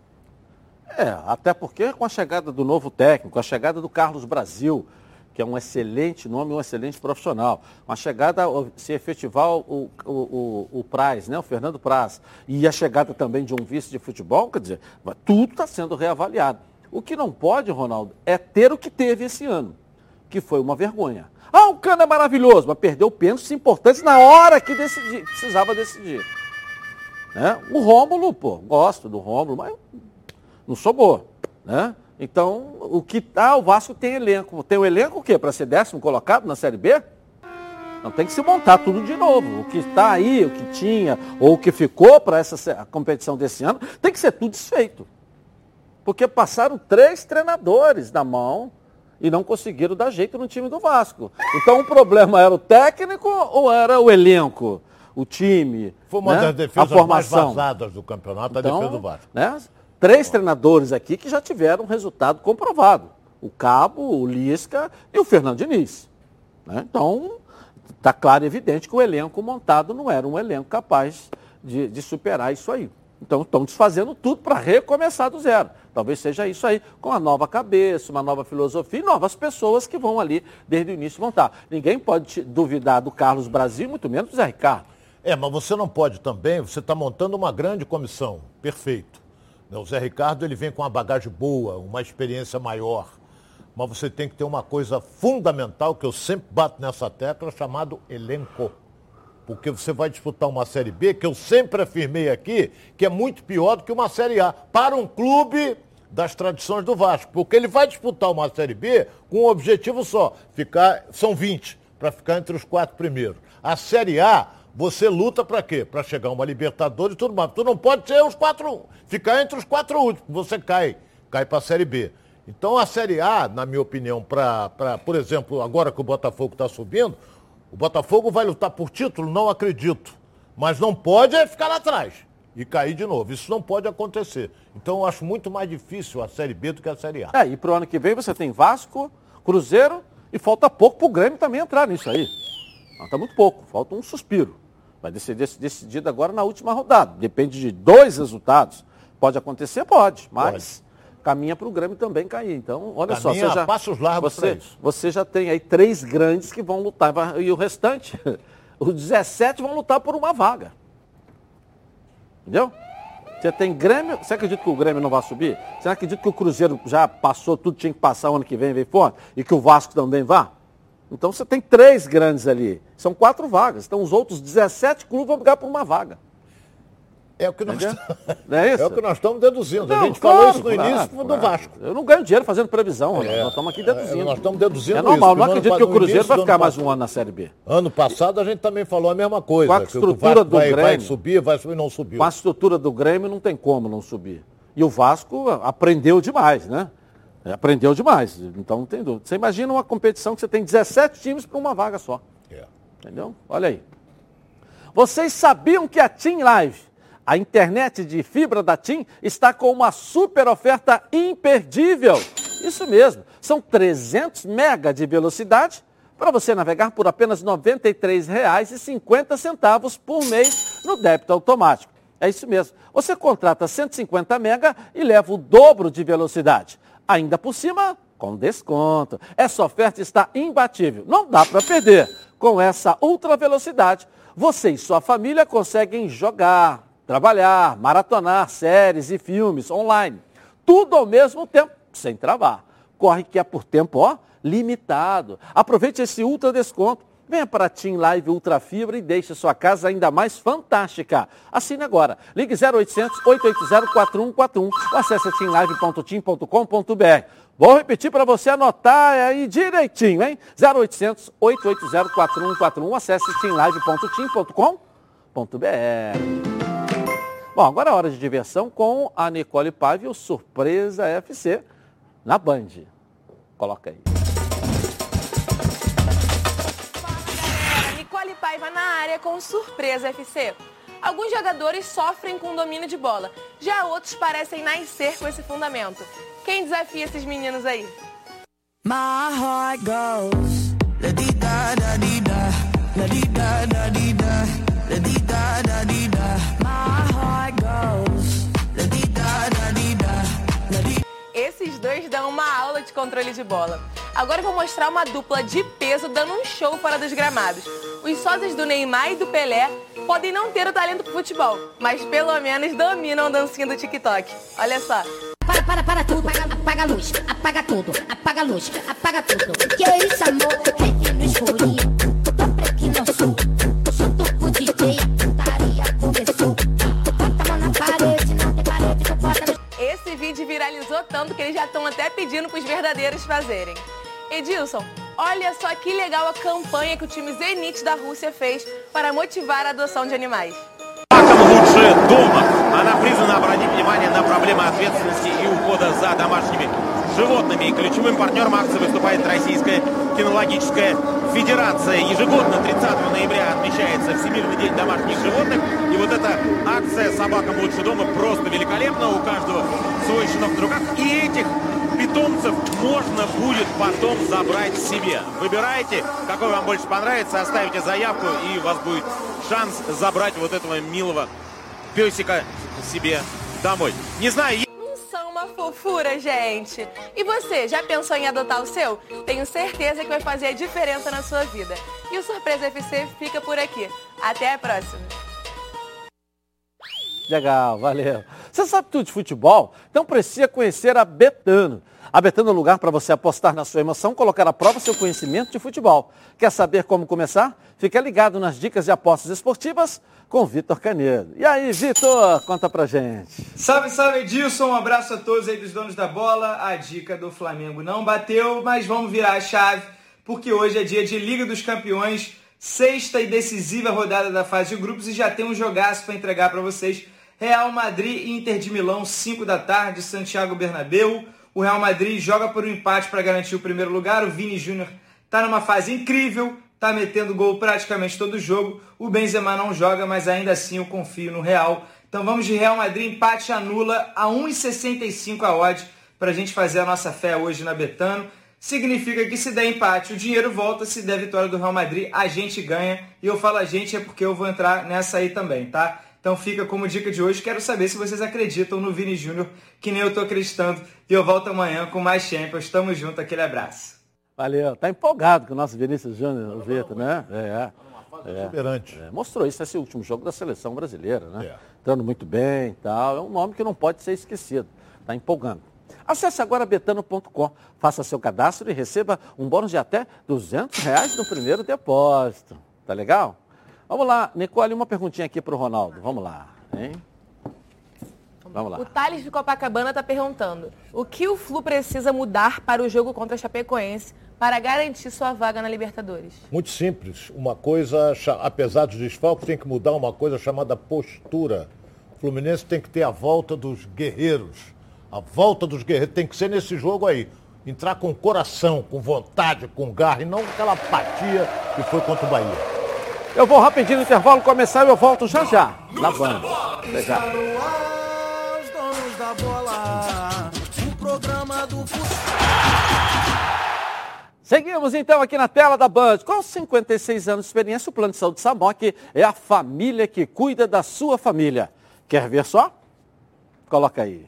É, até porque com a chegada do novo técnico, a chegada do Carlos Brasil, que é um excelente nome, um excelente profissional. Uma chegada, se efetivar o, o, o, o Praz, né? O Fernando Praz, e a chegada também de um vice de futebol, quer dizer, tudo está sendo reavaliado. O que não pode, Ronaldo, é ter o que teve esse ano, que foi uma vergonha. Ah, o Cano é maravilhoso, mas perdeu pênaltis importantes na hora que decidi, precisava decidir. Né? O Rômulo, pô, gosto do Rômulo, mas não sou boa, né? Então, o que tá, ah, o Vasco tem elenco. Tem o elenco o quê? Para ser décimo colocado na Série B? Não, tem que se montar tudo de novo. O que está aí, o que tinha, ou o que ficou para essa competição desse ano, tem que ser tudo desfeito. Porque passaram três treinadores na mão e não conseguiram dar jeito no time do Vasco. Então, o problema era o técnico ou era o elenco? O time, foi uma, né, das defesas, a formação mais vazadas do campeonato, a então, defesa do Vasco. Né? Três treinadores aqui que já tiveram resultado comprovado. O Cabo, o Lisca e o Fernando Diniz. Né? Então, está claro e evidente que o elenco montado não era um elenco capaz de, de superar isso aí. Então, estão desfazendo tudo para recomeçar do zero. Talvez seja isso aí, com uma nova cabeça, uma nova filosofia e novas pessoas que vão ali, desde o início, montar. Ninguém pode duvidar do Carlos Brasil, muito menos do Zé Ricardo. É, mas você não pode também, você está montando uma grande comissão, perfeito. O Zé Ricardo, ele vem com uma bagagem boa, uma experiência maior. Mas você tem que ter uma coisa fundamental, que eu sempre bato nessa tecla, chamado elenco. Porque você vai disputar uma Série B, que eu sempre afirmei aqui, que é muito pior do que uma Série A, para um clube das tradições do Vasco. Porque ele vai disputar uma Série B com um objetivo só, ficar, são vinte, para ficar entre os quatro primeiros. A Série A... Você luta para quê? Para chegar uma Libertadores e tudo mais. Tu não pode ser os quatro, ficar entre os quatro últimos. Você cai, cai para a Série B. Então a Série A, na minha opinião, para, por exemplo, agora que o Botafogo está subindo, o Botafogo vai lutar por título? Não acredito. Mas não pode ficar lá atrás e cair de novo. Isso não pode acontecer. Então eu acho muito mais difícil a Série B do que a Série A. É, e para o ano que vem você tem Vasco, Cruzeiro e falta pouco para o Grêmio também entrar nisso aí. Falta muito pouco, falta um suspiro. Vai ser decidido agora na última rodada. Depende de dois resultados. Pode acontecer? Pode, mas pode. Caminha para o Grêmio também cair. Então, olha caminha só. Você já, passos largos para isso. Você já tem aí três grandes que vão lutar. E o restante, os dezessete vão lutar por uma vaga. Entendeu? Você tem Grêmio, você acredita que o Grêmio não vai subir? Você acredita que o Cruzeiro já passou tudo, tinha que passar o ano que vem, vem fora? E que o Vasco também vá? Então você tem três grandes ali, são quatro vagas. Então os outros dezessete clubes vão brigar por uma vaga. É o que nós, é isso? É o que nós estamos deduzindo. Não, a gente claro, falou isso no claro, início claro. do Vasco. Eu não ganho dinheiro fazendo previsão, é, nós estamos aqui deduzindo. É, nós estamos deduzindo isso. É normal, isso, não acredito que o Cruzeiro vai ficar mais um ano na Série B. Ano passado a gente também falou a mesma coisa. Com a estrutura do Grêmio. Vai subir, vai subir, não subiu. Com a estrutura do Grêmio não tem como não subir. E o Vasco aprendeu demais, né? Aprendeu demais, então não tem dúvida. Você imagina uma competição que você tem dezessete times para uma vaga só. É. Entendeu? Olha aí. Vocês sabiam que a TIM Live, a internet de fibra da TIM, está com uma super oferta imperdível. Isso mesmo, são trezentos megas de velocidade para você navegar por apenas noventa e três reais e cinquenta centavos por mês no débito automático. É isso mesmo, você contrata cento e cinquenta megas e leva o dobro de velocidade. Ainda por cima, com desconto. Essa oferta está imbatível, não dá para perder. Com essa ultra velocidade, você e sua família conseguem jogar, trabalhar, maratonar séries e filmes online. Tudo ao mesmo tempo, sem travar. Corre que é por tempo, ó, limitado. Aproveite esse ultra desconto. Venha para a TIM Live Ultra Fibra e deixe sua casa ainda mais fantástica. Assine agora. Ligue zero oitocentos, oitocentos e oitenta, quatro um quatro um ou acesse tim live ponto tim ponto com ponto br. Vou repetir para você anotar aí direitinho, hein? zero oitocentos, oitocentos e oitenta, quatro um quatro um ou acesse tim live ponto tim ponto com ponto br. Bom, agora é hora de diversão com a Nicole Paiva e o Surpresa F C na Band. Coloca aí. Fala, galera. Nicole Paiva na área com o Surpresa F C. Alguns jogadores sofrem com domínio de bola, já outros parecem nascer com esse fundamento. Quem desafia esses meninos aí? My heart goes da-di-da, da-di-da, da-di-da, da-di-da, da-di-da, da-di-da. Esses dois dão uma aula de controle de bola. Agora eu vou mostrar uma dupla de peso dando um show fora dos gramados. Os sósias do Neymar e do Pelé podem não ter o talento pro futebol, mas pelo menos dominam a dancinha do TikTok. Olha só. Para, para, para tudo, apaga, apaga a luz, apaga tudo, apaga a luz, apaga tudo. Que é isso, amor? É no escurinho, pra que não sou, junto com o D J, a putaria começou. Bota a mão na parede, não tem parede, que bota no... Esse vídeo viralizou tanto que eles já estão até pedindo para os verdadeiros fazerem. Edilson, olha só que legal a campanha que o time Zenit da Rússia fez para motivar a adoção de animais. Животными и ключевым партнером акции выступает Российская кинологическая федерация. Ежегодно тридцатого ноября отмечается Всемирный день домашних животных. И вот эта акция «Собакам лучше дома» просто великолепна. У каждого свой щенок в руках. И этих питомцев можно будет потом забрать себе. Выбирайте, какой вам больше понравится, оставите заявку, и у вас будет шанс забрать вот этого милого песика себе домой. Не знаю... Uma fofura, gente! E você, já pensou em adotar o seu? Tenho certeza que vai fazer a diferença na sua vida. E o Surpresa F C fica por aqui. Até a próxima! Legal, valeu! Você sabe tudo de futebol? Então precisa conhecer a Betano. A Betano é o lugar para você apostar na sua emoção, colocar à prova seu conhecimento de futebol. Quer saber como começar? Fica ligado nas dicas de apostas esportivas com Vitor Canedo. E aí, Vitor, conta pra gente. Salve, salve, Edilson. Um abraço a todos aí dos donos da bola. A dica do Flamengo não bateu, mas vamos virar a chave, porque hoje é dia de Liga dos Campeões, sexta e decisiva rodada da fase de grupos, e já tem um jogaço para entregar para vocês. Real Madrid e Inter de Milão, cinco da tarde, Santiago Bernabéu. O Real Madrid joga por um empate para garantir o primeiro lugar. O Vini Júnior está numa fase incrível, está metendo gol praticamente todo o jogo. O Benzema não joga, mas ainda assim eu confio no Real. Então vamos de Real Madrid, empate anula a um e sessenta e cinco a odd para a gente fazer a nossa fé hoje na Betano. Significa que se der empate o dinheiro volta, se der vitória do Real Madrid a gente ganha. E eu falo a gente é porque eu vou entrar nessa aí também, tá? Então fica como dica de hoje. Quero saber se vocês acreditam no Vini Júnior, que nem eu tô acreditando. E eu volto amanhã com mais Champions. Tamo junto, aquele abraço. Valeu. Tá empolgado com o nosso Vinícius Júnior, o Vitor, né? É, é. É, exuberante. É, mostrou isso nesse último jogo da seleção brasileira, né? É. Estando muito bem e tal. É um nome que não pode ser esquecido. Está empolgando. Acesse agora betano ponto com, faça seu cadastro e receba um bônus de até duzentos reais no primeiro depósito. Tá legal? Vamos lá, Nicole, uma perguntinha aqui para o Ronaldo. Vamos lá, hein? Vamos lá. O Thales de Copacabana está perguntando: o que o Flu precisa mudar para o jogo contra a Chapecoense para garantir sua vaga na Libertadores? Muito simples. Uma coisa, apesar dos desfalques, tem que mudar uma coisa chamada postura. O Fluminense tem que ter a volta dos guerreiros. A volta dos guerreiros tem que ser nesse jogo aí. Entrar com coração, com vontade, com garra e não aquela apatia que foi contra o Bahia. Eu vou rapidinho no intervalo começar e eu volto já já. Na Band. Seguimos então aqui na tela da Band. Com cinquenta e seis anos de experiência, o Plano de Saúde Samoc é a família que cuida da sua família. Quer ver só? Coloca aí.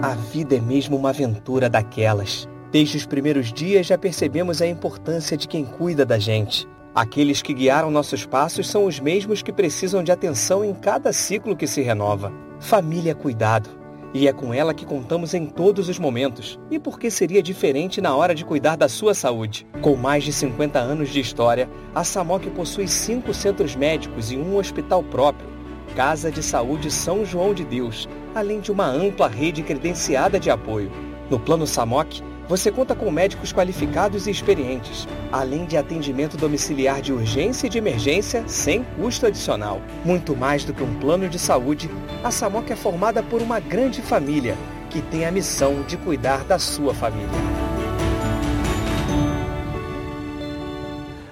A vida é mesmo uma aventura daquelas. Desde os primeiros dias já percebemos a importância de quem cuida da gente. Aqueles que guiaram nossos passos são os mesmos que precisam de atenção em cada ciclo que se renova. Família é cuidado. E é com ela que contamos em todos os momentos. E por que seria diferente na hora de cuidar da sua saúde? Com mais de cinquenta anos de história, a Samoc possui cinco centros médicos e um hospital próprio. Casa de Saúde São João de Deus, além de uma ampla rede credenciada de apoio. No Plano Samoc, você conta com médicos qualificados e experientes, além de atendimento domiciliar de urgência e de emergência sem custo adicional. Muito mais do que um plano de saúde, a Samoc é formada por uma grande família que tem a missão de cuidar da sua família.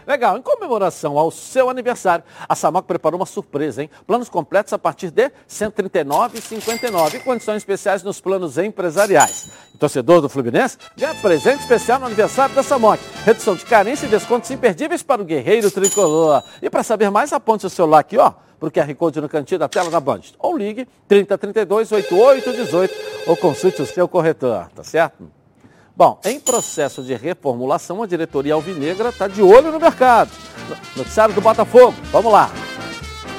Legal, em comemoração ao seu aniversário, a Samoc preparou uma surpresa, hein? Planos completos a partir de cento e trinta e nove reais e cinquenta e nove centavos e condições especiais nos planos empresariais. O torcedor do Fluminense ganha presente especial no aniversário da Samoc. Redução de carência e descontos imperdíveis para o guerreiro tricolor. E para saber mais, aponte o celular aqui, ó, para o Q R Code no cantinho da tela da Band. Ou ligue trinta, trinta e dois, oitenta e oito, dezoito ou consulte o seu corretor, tá certo? Bom, em processo de reformulação, a diretoria alvinegra está de olho no mercado. Noticiário do Botafogo, vamos lá.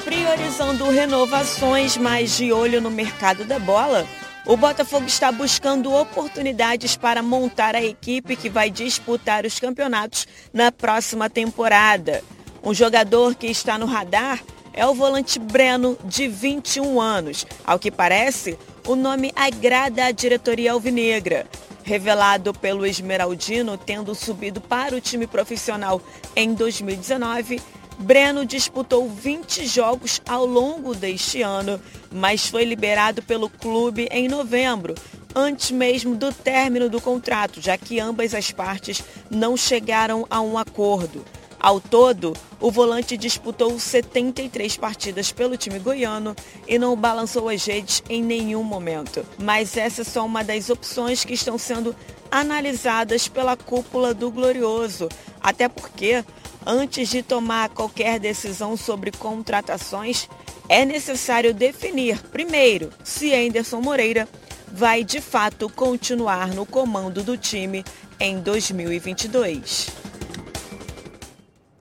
Priorizando renovações, mas de olho no mercado da bola, o Botafogo está buscando oportunidades para montar a equipe que vai disputar os campeonatos na próxima temporada. Um jogador que está no radar é o volante Breno, de vinte e um anos. Ao que parece, o nome agrada a diretoria alvinegra. Revelado pelo esmeraldino, tendo subido para o time profissional em dois mil e dezenove, Breno disputou vinte jogos ao longo deste ano, mas foi liberado pelo clube em novembro, antes mesmo do término do contrato, já que ambas as partes não chegaram a um acordo. Ao todo, o volante disputou setenta e três partidas pelo time goiano e não balançou as redes em nenhum momento. Mas essa é só uma das opções que estão sendo analisadas pela cúpula do Glorioso. Até porque, antes de tomar qualquer decisão sobre contratações, é necessário definir, primeiro, se Anderson Moreira vai de fato continuar no comando do time em dois mil e vinte e dois.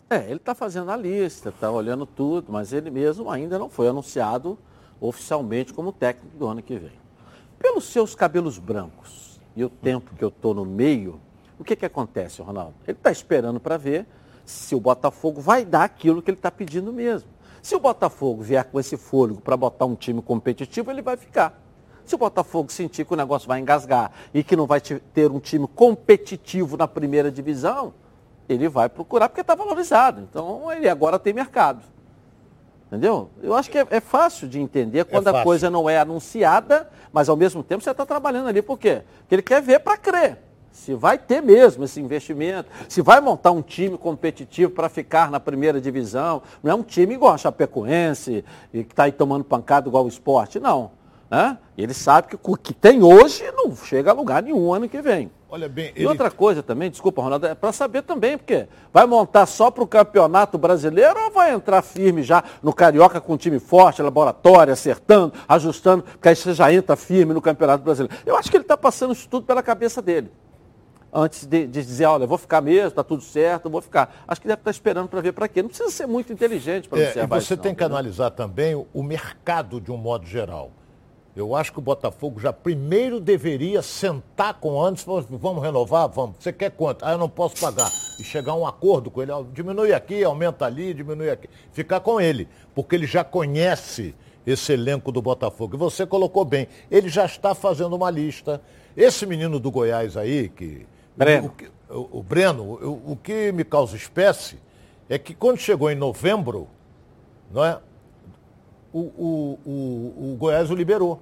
É, ele está fazendo a lista, está olhando tudo, mas ele mesmo ainda não foi anunciado oficialmente como técnico do ano que vem. Pelos seus cabelos brancos e o tempo que eu estou no meio, o que que acontece, Ronaldo? Ele está esperando para ver se o Botafogo vai dar aquilo que ele está pedindo mesmo. Se o Botafogo vier com esse fôlego para botar um time competitivo, ele vai ficar. Se o Botafogo sentir que o negócio vai engasgar e que não vai ter um time competitivo na primeira divisão, ele vai procurar porque está valorizado. Então, ele agora tem mercado. Entendeu? Eu acho que é, é fácil de entender quando a coisa não é anunciada, mas, ao mesmo tempo, você está trabalhando ali. Por quê? Porque ele quer ver para crer. Se vai ter mesmo esse investimento, se vai montar um time competitivo para ficar na primeira divisão. Não é um time igual a Chapecoense, que está aí tomando pancada igual o Sport, não. Né? Ele sabe que o que tem hoje não chega a lugar nenhum ano que vem. Olha bem, ele... E outra coisa também, desculpa, Ronaldo, é para saber também, porque vai montar só para o Campeonato Brasileiro ou vai entrar firme já no Carioca com um time forte, laboratório, acertando, ajustando, porque aí você já entra firme no Campeonato Brasileiro. Eu acho que ele está passando isso tudo pela cabeça dele. antes de, de dizer, olha, vou ficar mesmo, tá tudo certo, vou ficar. Acho que deve estar esperando para ver para quê. Não precisa ser muito inteligente para observar isso. E você tem que analisar também o, o mercado de um modo geral. Eu acho que o Botafogo já primeiro deveria sentar com o Anderson, vamos renovar, vamos. Você quer quanto? Ah, eu não posso pagar. E chegar a um acordo com ele, diminui aqui, aumenta ali, diminui aqui. Ficar com ele, porque ele já conhece esse elenco do Botafogo. E você colocou bem, ele já está fazendo uma lista. Esse menino do Goiás aí, que... Breno. O, o, o Breno, o, o que me causa espécie é que quando chegou em novembro, não é? O, o, o, o Goiás o liberou.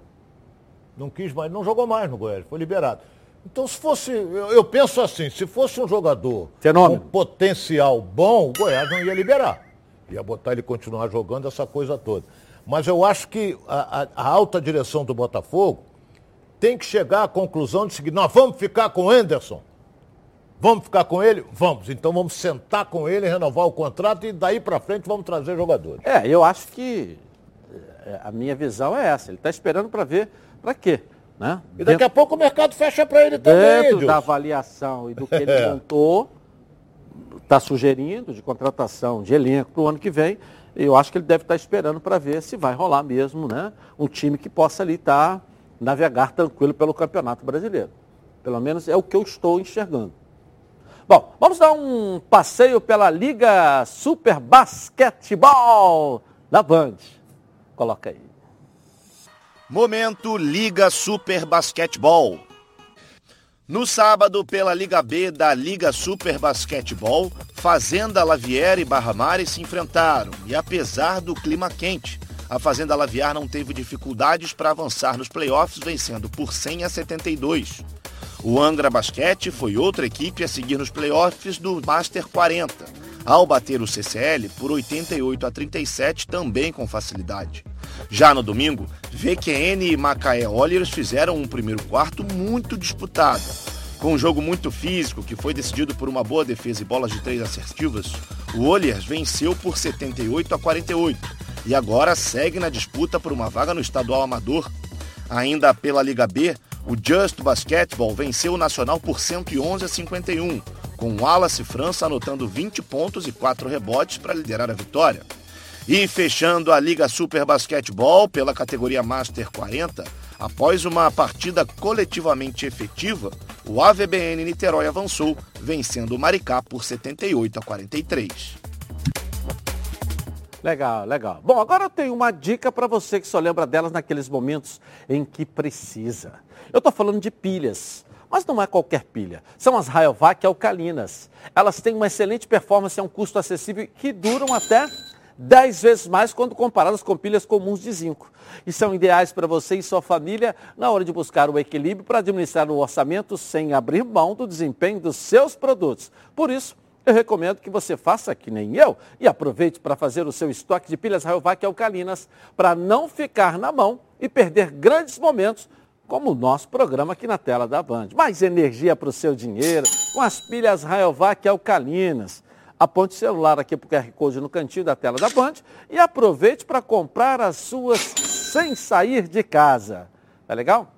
Não quis mais, não jogou mais no Goiás, foi liberado. Então, se fosse, eu, eu penso assim, se fosse um jogador fenômeno, com potencial bom, o Goiás não ia liberar. Ia botar ele continuar jogando essa coisa toda. Mas eu acho que a, a, a alta direção do Botafogo tem que chegar à conclusão de seguir, nós vamos ficar com o Anderson? Vamos ficar com ele? Vamos. Então vamos sentar com ele, renovar o contrato e daí pra frente vamos trazer jogadores. É, eu acho que a minha visão é essa. Ele está esperando para ver para quê, né? E daqui dentro, a pouco o mercado fecha para ele também. Dentro da avaliação e do que ele montou, está sugerindo de contratação de elenco para o ano que vem. Eu acho que ele deve estar esperando para ver se vai rolar mesmo, né? Um time que possa ali estar, tá, navegar tranquilo pelo Campeonato Brasileiro. Pelo menos é o que eu estou enxergando. Bom, vamos dar um passeio pela Liga Super Basquetebol da Band. Coloca aí. Momento Liga Super Basquetebol. No sábado, pela Liga B da Liga Super Basquetebol, Fazenda Laviera e Barra Mari se enfrentaram. E apesar do clima quente, a Fazenda Laviar não teve dificuldades para avançar nos playoffs, vencendo por cem a setenta e dois. O Angra Basquete foi outra equipe a seguir nos playoffs do Master quarenta, ao bater o C C L por oitenta e oito a trinta e sete, também com facilidade. Já no domingo, V Q N e Macaé Oilers fizeram um primeiro quarto muito disputado. Com um jogo muito físico, que foi decidido por uma boa defesa e bolas de três assertivas, o Oilers venceu por setenta e oito a quarenta e oito. E agora segue na disputa por uma vaga no estadual amador. Ainda pela Liga B, o Just Basketball venceu o Nacional por cento e onze a cinquenta e um, com Wallace França anotando vinte pontos e quatro rebotes para liderar a vitória. E fechando a Liga Super Basketball pela categoria Master quarenta, após uma partida coletivamente efetiva, o A V B N Niterói avançou, vencendo o Maricá por setenta e oito a quarenta e três. Legal, legal. Bom, agora eu tenho uma dica para você que só lembra delas naqueles momentos em que precisa. Eu estou falando de pilhas, mas não é qualquer pilha. São as Rayovac alcalinas. Elas têm uma excelente performance a um custo acessível que duram até dez vezes mais quando comparadas com pilhas comuns de zinco. E são ideais para você e sua família na hora de buscar o equilíbrio para administrar o orçamento sem abrir mão do desempenho dos seus produtos. Por isso, eu recomendo que você faça que nem eu e aproveite para fazer o seu estoque de pilhas Rayovac alcalinas para não ficar na mão e perder grandes momentos como o nosso programa aqui na Tela da Band. Mais energia para o seu dinheiro com as pilhas Rayovac alcalinas. Aponte o celular aqui para o Q R Code no cantinho da Tela da Band e aproveite para comprar as suas sem sair de casa. Tá legal?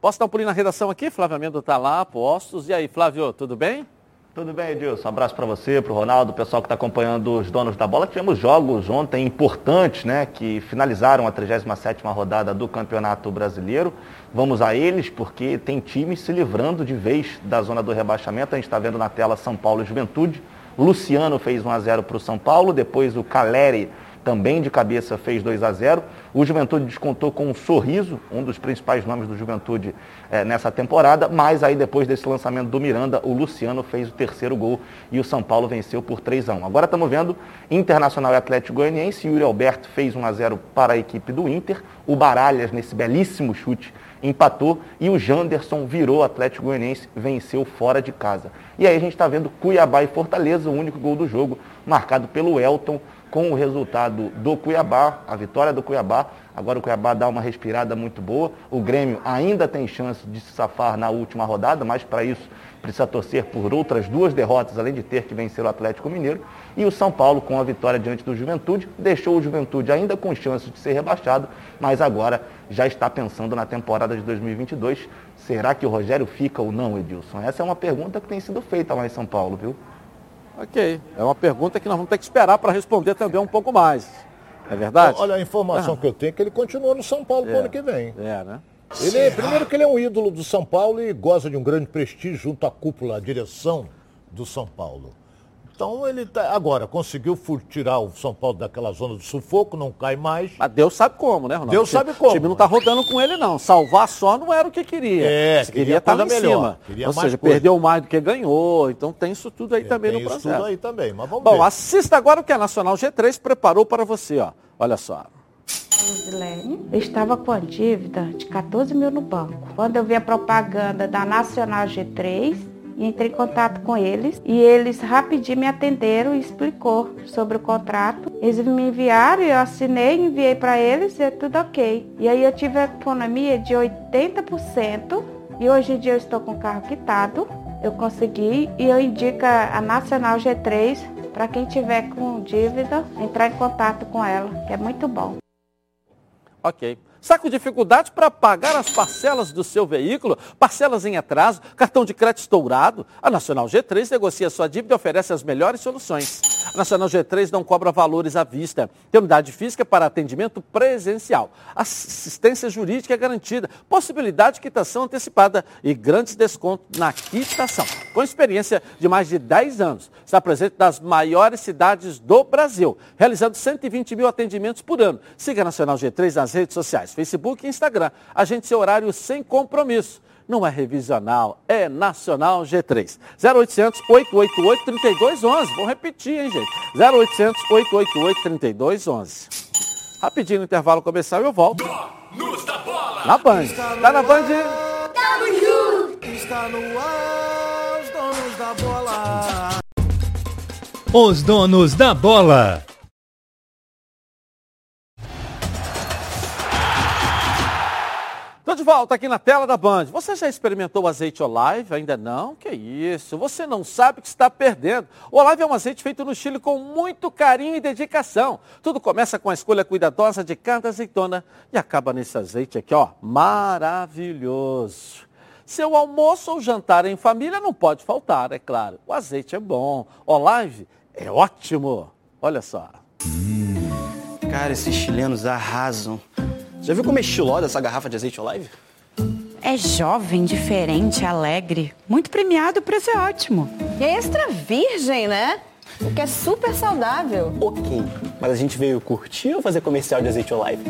Posso dar um pulinho na redação aqui? Flávio Amendo está lá, postos. E aí, Flávio, tudo bem? Tudo bem, Edilson? Um abraço para você, para o Ronaldo, o pessoal que está acompanhando os donos da bola. Tivemos jogos ontem importantes, né, que finalizaram a trigésima sétima rodada do Campeonato Brasileiro. Vamos a eles, porque tem times se livrando de vez da zona do rebaixamento. A gente está vendo na tela São Paulo e Juventude. Luciano fez um a zero para o São Paulo, depois o Caleri também de cabeça fez dois a zero. O Juventude descontou com um sorriso, um dos principais nomes do Juventude é, nessa temporada, mas aí depois desse lançamento do Miranda, o Luciano fez o terceiro gol e o São Paulo venceu por três a um. Agora estamos vendo Internacional e Atlético Goianiense. Yuri Alberto fez um a zero para a equipe do Inter, o Baralhas nesse belíssimo chute empatou e o Janderson virou. Atlético Goianiense venceu fora de casa. E aí a gente está vendo Cuiabá e Fortaleza, o único gol do jogo marcado pelo Elton com o resultado do Cuiabá, a vitória do Cuiabá. Agora o Cuiabá dá uma respirada muito boa. O Grêmio ainda tem chance de se safar na última rodada, mas para isso precisa torcer por outras duas derrotas, além de ter que vencer o Atlético Mineiro. E o São Paulo, com a vitória diante do Juventude, deixou o Juventude ainda com chance de ser rebaixado, mas agora já está pensando na temporada de dois mil e vinte e dois. Será que o Rogério fica ou não, Edilson? Essa é uma pergunta que tem sido feita lá em São Paulo, viu? Ok, é uma pergunta que nós vamos ter que esperar para responder também um pouco mais. É verdade? Olha, a informação ah. que eu tenho é que ele continua no São Paulo é. pro ano que vem. É, né? Ele é, primeiro que ele é um ídolo do São Paulo e goza de um grande prestígio junto à cúpula, à direção do São Paulo. Então ele tá, agora conseguiu tirar o São Paulo daquela zona do sufoco, não cai mais. Mas Deus sabe como, né, Ronaldo? Deus sabe como. O time não está rodando com ele, não. Salvar só não era o que queria. É, Se queria estar tá melhor. Cima. Queria Ou mais seja, coisa. Perdeu mais do que ganhou. Então tem isso tudo aí é, também tem no processo. Tem isso tudo aí tambtambém, mas vamos Bom, ver. Bom, assista agora o que a Nacional G três preparou para você, ó. Olha só. Eu estava com a dívida de quatorze mil no banco. Quando eu vi a propaganda da Nacional G três, entrei em contato com eles e eles rapidinho me atenderam e explicou sobre o contrato. Eles me enviaram, eu assinei, enviei para eles e é tudo ok. E aí eu tive a economia de oitenta por cento e hoje em dia eu estou com o carro quitado. Eu consegui e eu indico a Nacional G três para quem tiver com dívida, entrar em contato com ela, que é muito bom. Ok. Está com dificuldade para pagar as parcelas do seu veículo? Parcelas em atraso? Cartão de crédito estourado? A Nacional G três negocia sua dívida e oferece as melhores soluções. A Nacional G três não cobra valores à vista. Tem unidade física para atendimento presencial. Assistência jurídica é garantida. Possibilidade de quitação antecipada e grandes descontos na quitação. Com experiência de mais de dez anos. Está presente nas maiores cidades do Brasil. Realizando cento e vinte mil atendimentos por ano. Siga a Nacional G três nas redes sociais. Facebook e Instagram. Agende seu horário sem compromisso. Não é revisional, é Nacional G três. zero oitocentos, oito oito oito, três dois um um. Vou repetir, hein, gente? zero oitocentos, oito oito oito, três dois um um. Rapidinho no intervalo comercial e eu volto. Na Band. Tá na Band? Está no ar, os donos da bola. Os donos da bola. Estou de volta aqui na tela da Band. Você já experimentou o azeite Olive? Ainda não? Que isso? Você não sabe o que está perdendo. O Olive é um azeite feito no Chile com muito carinho e dedicação. Tudo começa com a escolha cuidadosa de cada azeitona e acaba nesse azeite aqui, ó, maravilhoso. Seu almoço ou jantar em família não pode faltar, é claro. O azeite é bom. Olive é ótimo. Olha só. Hum, cara, esses chilenos arrasam. Já viu como é estilosa essa garrafa de azeite Olive? É jovem, diferente, alegre. Muito premiado, o preço é ótimo. E é extra virgem, né? O que é super saudável. Ok, mas a gente veio curtir ou fazer comercial de azeite Olive?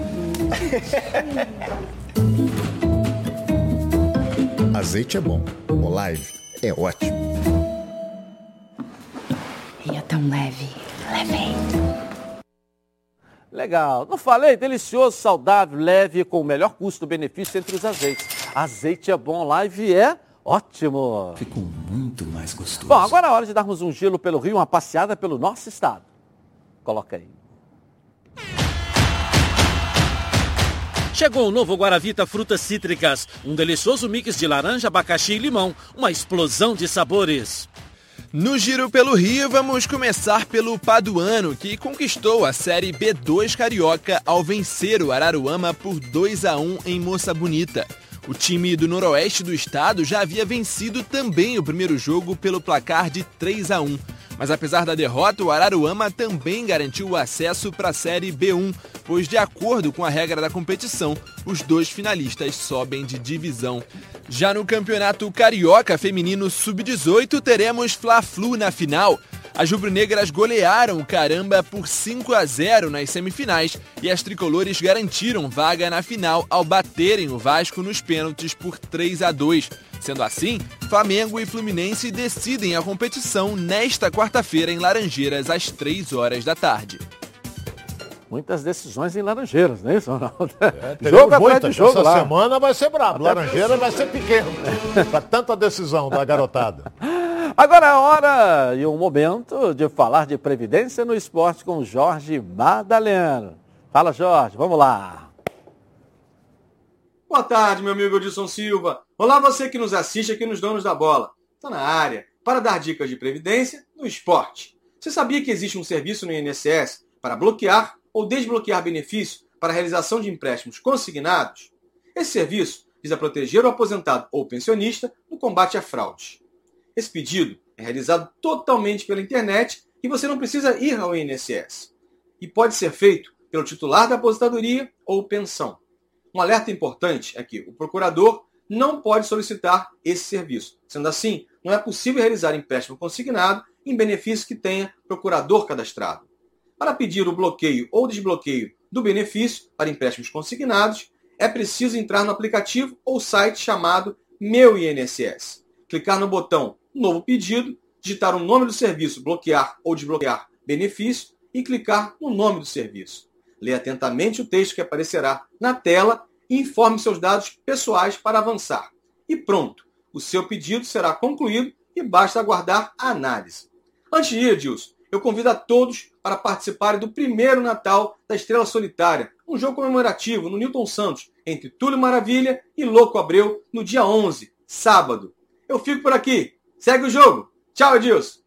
Azeite é bom, Olive é ótimo. E é tão leve, levei. Legal. Não falei? Delicioso, saudável, leve, com o melhor custo-benefício entre os azeites. Azeite é bom, Live é ótimo. Ficou muito mais gostoso. Bom, agora é hora de darmos um giro pelo Rio, uma passeada pelo nosso estado. Coloca aí. Chegou o novo Guaravita Frutas Cítricas. Um delicioso mix de laranja, abacaxi e limão. Uma explosão de sabores. No Giro pelo Rio, vamos começar pelo Paduano, que conquistou a Série B dois Carioca ao vencer o Araruama por dois a um em Moça Bonita. O time do noroeste do estado já havia vencido também o primeiro jogo pelo placar de três a um. Mas apesar da derrota, o Araruama também garantiu o acesso para a Série B um, pois de acordo com a regra da competição, os dois finalistas sobem de divisão. Já no Campeonato Carioca Feminino sub dezoito, teremos Fla-Flu na final. As rubro-negras golearam o Caramba por cinco a zero nas semifinais e as tricolores garantiram vaga na final ao baterem o Vasco nos pênaltis por três a dois. Sendo assim, Flamengo e Fluminense decidem a competição nesta quarta-feira em Laranjeiras, às três horas da tarde. Muitas decisões em Laranjeiras, não é isso, Ronaldo? É, jogo atrás de jogo essa lá. Essa semana vai ser brabo. Laranjeiras vai ser pequeno. Para tanta decisão da garotada. Agora é a hora e o momento de falar de Previdência no Esporte com Jorge Madaleno. Fala, Jorge, vamos lá. Boa tarde, meu amigo Edilson Silva. Olá, você que nos assiste aqui nos Donos da Bola. Estou na área para dar dicas de Previdência no esporte. Você sabia que existe um serviço no I N S S para bloquear ou desbloquear benefício para a realização de empréstimos consignados? Esse serviço visa proteger o aposentado ou pensionista no combate à fraude. Esse pedido é realizado totalmente pela internet e você não precisa ir ao I N S S. E pode ser feito pelo titular da aposentadoria ou pensão. Um alerta importante é que o procurador não pode solicitar esse serviço. Sendo assim, não é possível realizar empréstimo consignado em benefício que tenha procurador cadastrado. Para pedir o bloqueio ou desbloqueio do benefício para empréstimos consignados, é preciso entrar no aplicativo ou site chamado Meu I N S S, clicar no botão Novo Pedido, digitar o nome do serviço Bloquear ou Desbloquear Benefício e clicar no nome do serviço. Leia atentamente o texto que aparecerá na tela e informe seus dados pessoais para avançar. E pronto, o seu pedido será concluído e basta aguardar a análise. Antes de ir, Edilson, eu convido a todos para participarem do primeiro Natal da Estrela Solitária, um jogo comemorativo no Newton Santos, entre Túlio Maravilha e Louco Abreu, no dia onze, sábado. Eu fico por aqui. Segue o jogo. Tchau, Edilson.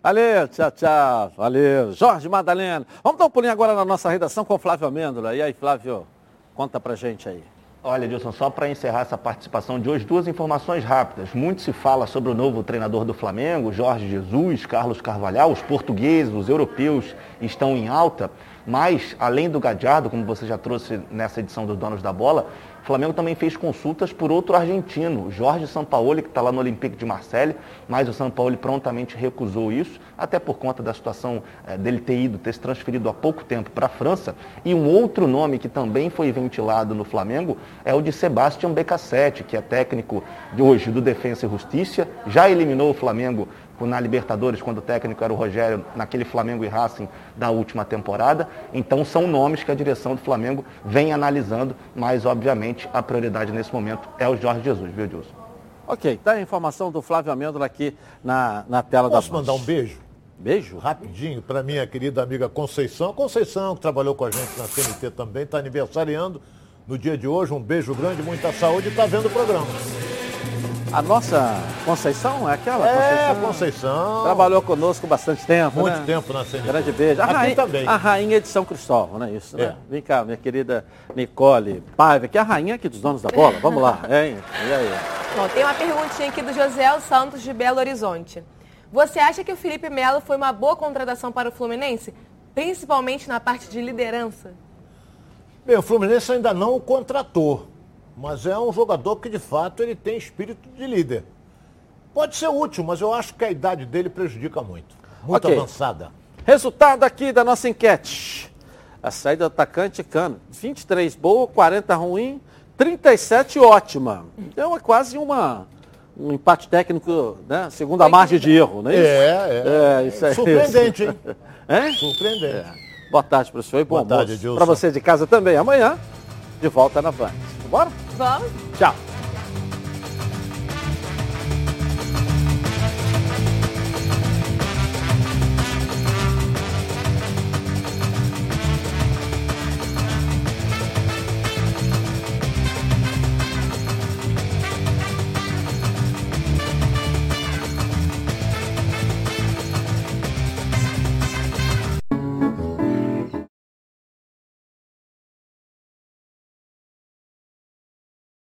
Valeu, tchau, tchau. Valeu, Jorge Madalena. Vamos dar um pulinho agora na nossa redação com o Flávio Amêndola. E aí, Flávio, conta pra gente aí. Olha, Edilson, só para encerrar essa participação de hoje, duas informações rápidas. Muito se fala sobre o novo treinador do Flamengo, Jorge Jesus, Carlos Carvalhal. Os portugueses, os europeus estão em alta. Mas, além do Gallardo, como você já trouxe nessa edição dos Donos da Bola, o Flamengo também fez consultas por outro argentino, Jorge Sampaoli, que está lá no Olympique de Marseille, mas o Sampaoli prontamente recusou isso, até por conta da situação dele ter ido, ter se transferido há pouco tempo para a França. E um outro nome que também foi ventilado no Flamengo é o de Sebastião Becassetti, que é técnico de hoje do Defensa e Justiça, já eliminou o Flamengo na Libertadores, quando o técnico era o Rogério, naquele Flamengo e Racing da última temporada. Então são nomes que a direção do Flamengo vem analisando, mas obviamente a prioridade nesse momento é o Jorge Jesus, viu, Dilson? Ok, tá a informação do Flávio Amêndola aqui na, na tela. Posso da Posso mandar um beijo? Beijo? Rapidinho, para minha querida amiga Conceição. Conceição, que trabalhou com a gente na C N T também, está aniversariando no dia de hoje. Um beijo grande, muita saúde e está vendo o programa. A nossa Conceição é aquela? É, Conceição. Conceição. Trabalhou conosco bastante tempo, Muito né? tempo na C N T. Grande beijo. A, rainha, também. a rainha de São Cristóvão, não é isso, é. né? Vem cá, minha querida Nicole Paiva, que é a rainha aqui dos Donos da Bola. Vamos lá, hein? E aí? Bom, tem uma perguntinha aqui do José Santos de Belo Horizonte. Você acha que o Felipe Melo foi uma boa contratação para o Fluminense? Principalmente na parte de liderança? Bem, o Fluminense ainda não o contratou. Mas é um jogador que, de fato, ele tem espírito de líder. Pode ser útil, mas eu acho que a idade dele prejudica muito. Muito okay. avançada. Resultado aqui da nossa enquete. A saída do atacante Cano. vinte e três boa, quarenta ruim, trinta e sete ótima. Então é quase uma, um empate técnico, né? Segundo a margem de erro, não é isso? É, é. é, isso é Surpreendente, isso. hein? É? Surpreendente. É. Boa tarde para o senhor e bom almoço. Boa tarde, Edilson. Para você de casa também. Amanhã, de volta na Band. Bora? Vamos. Tchau.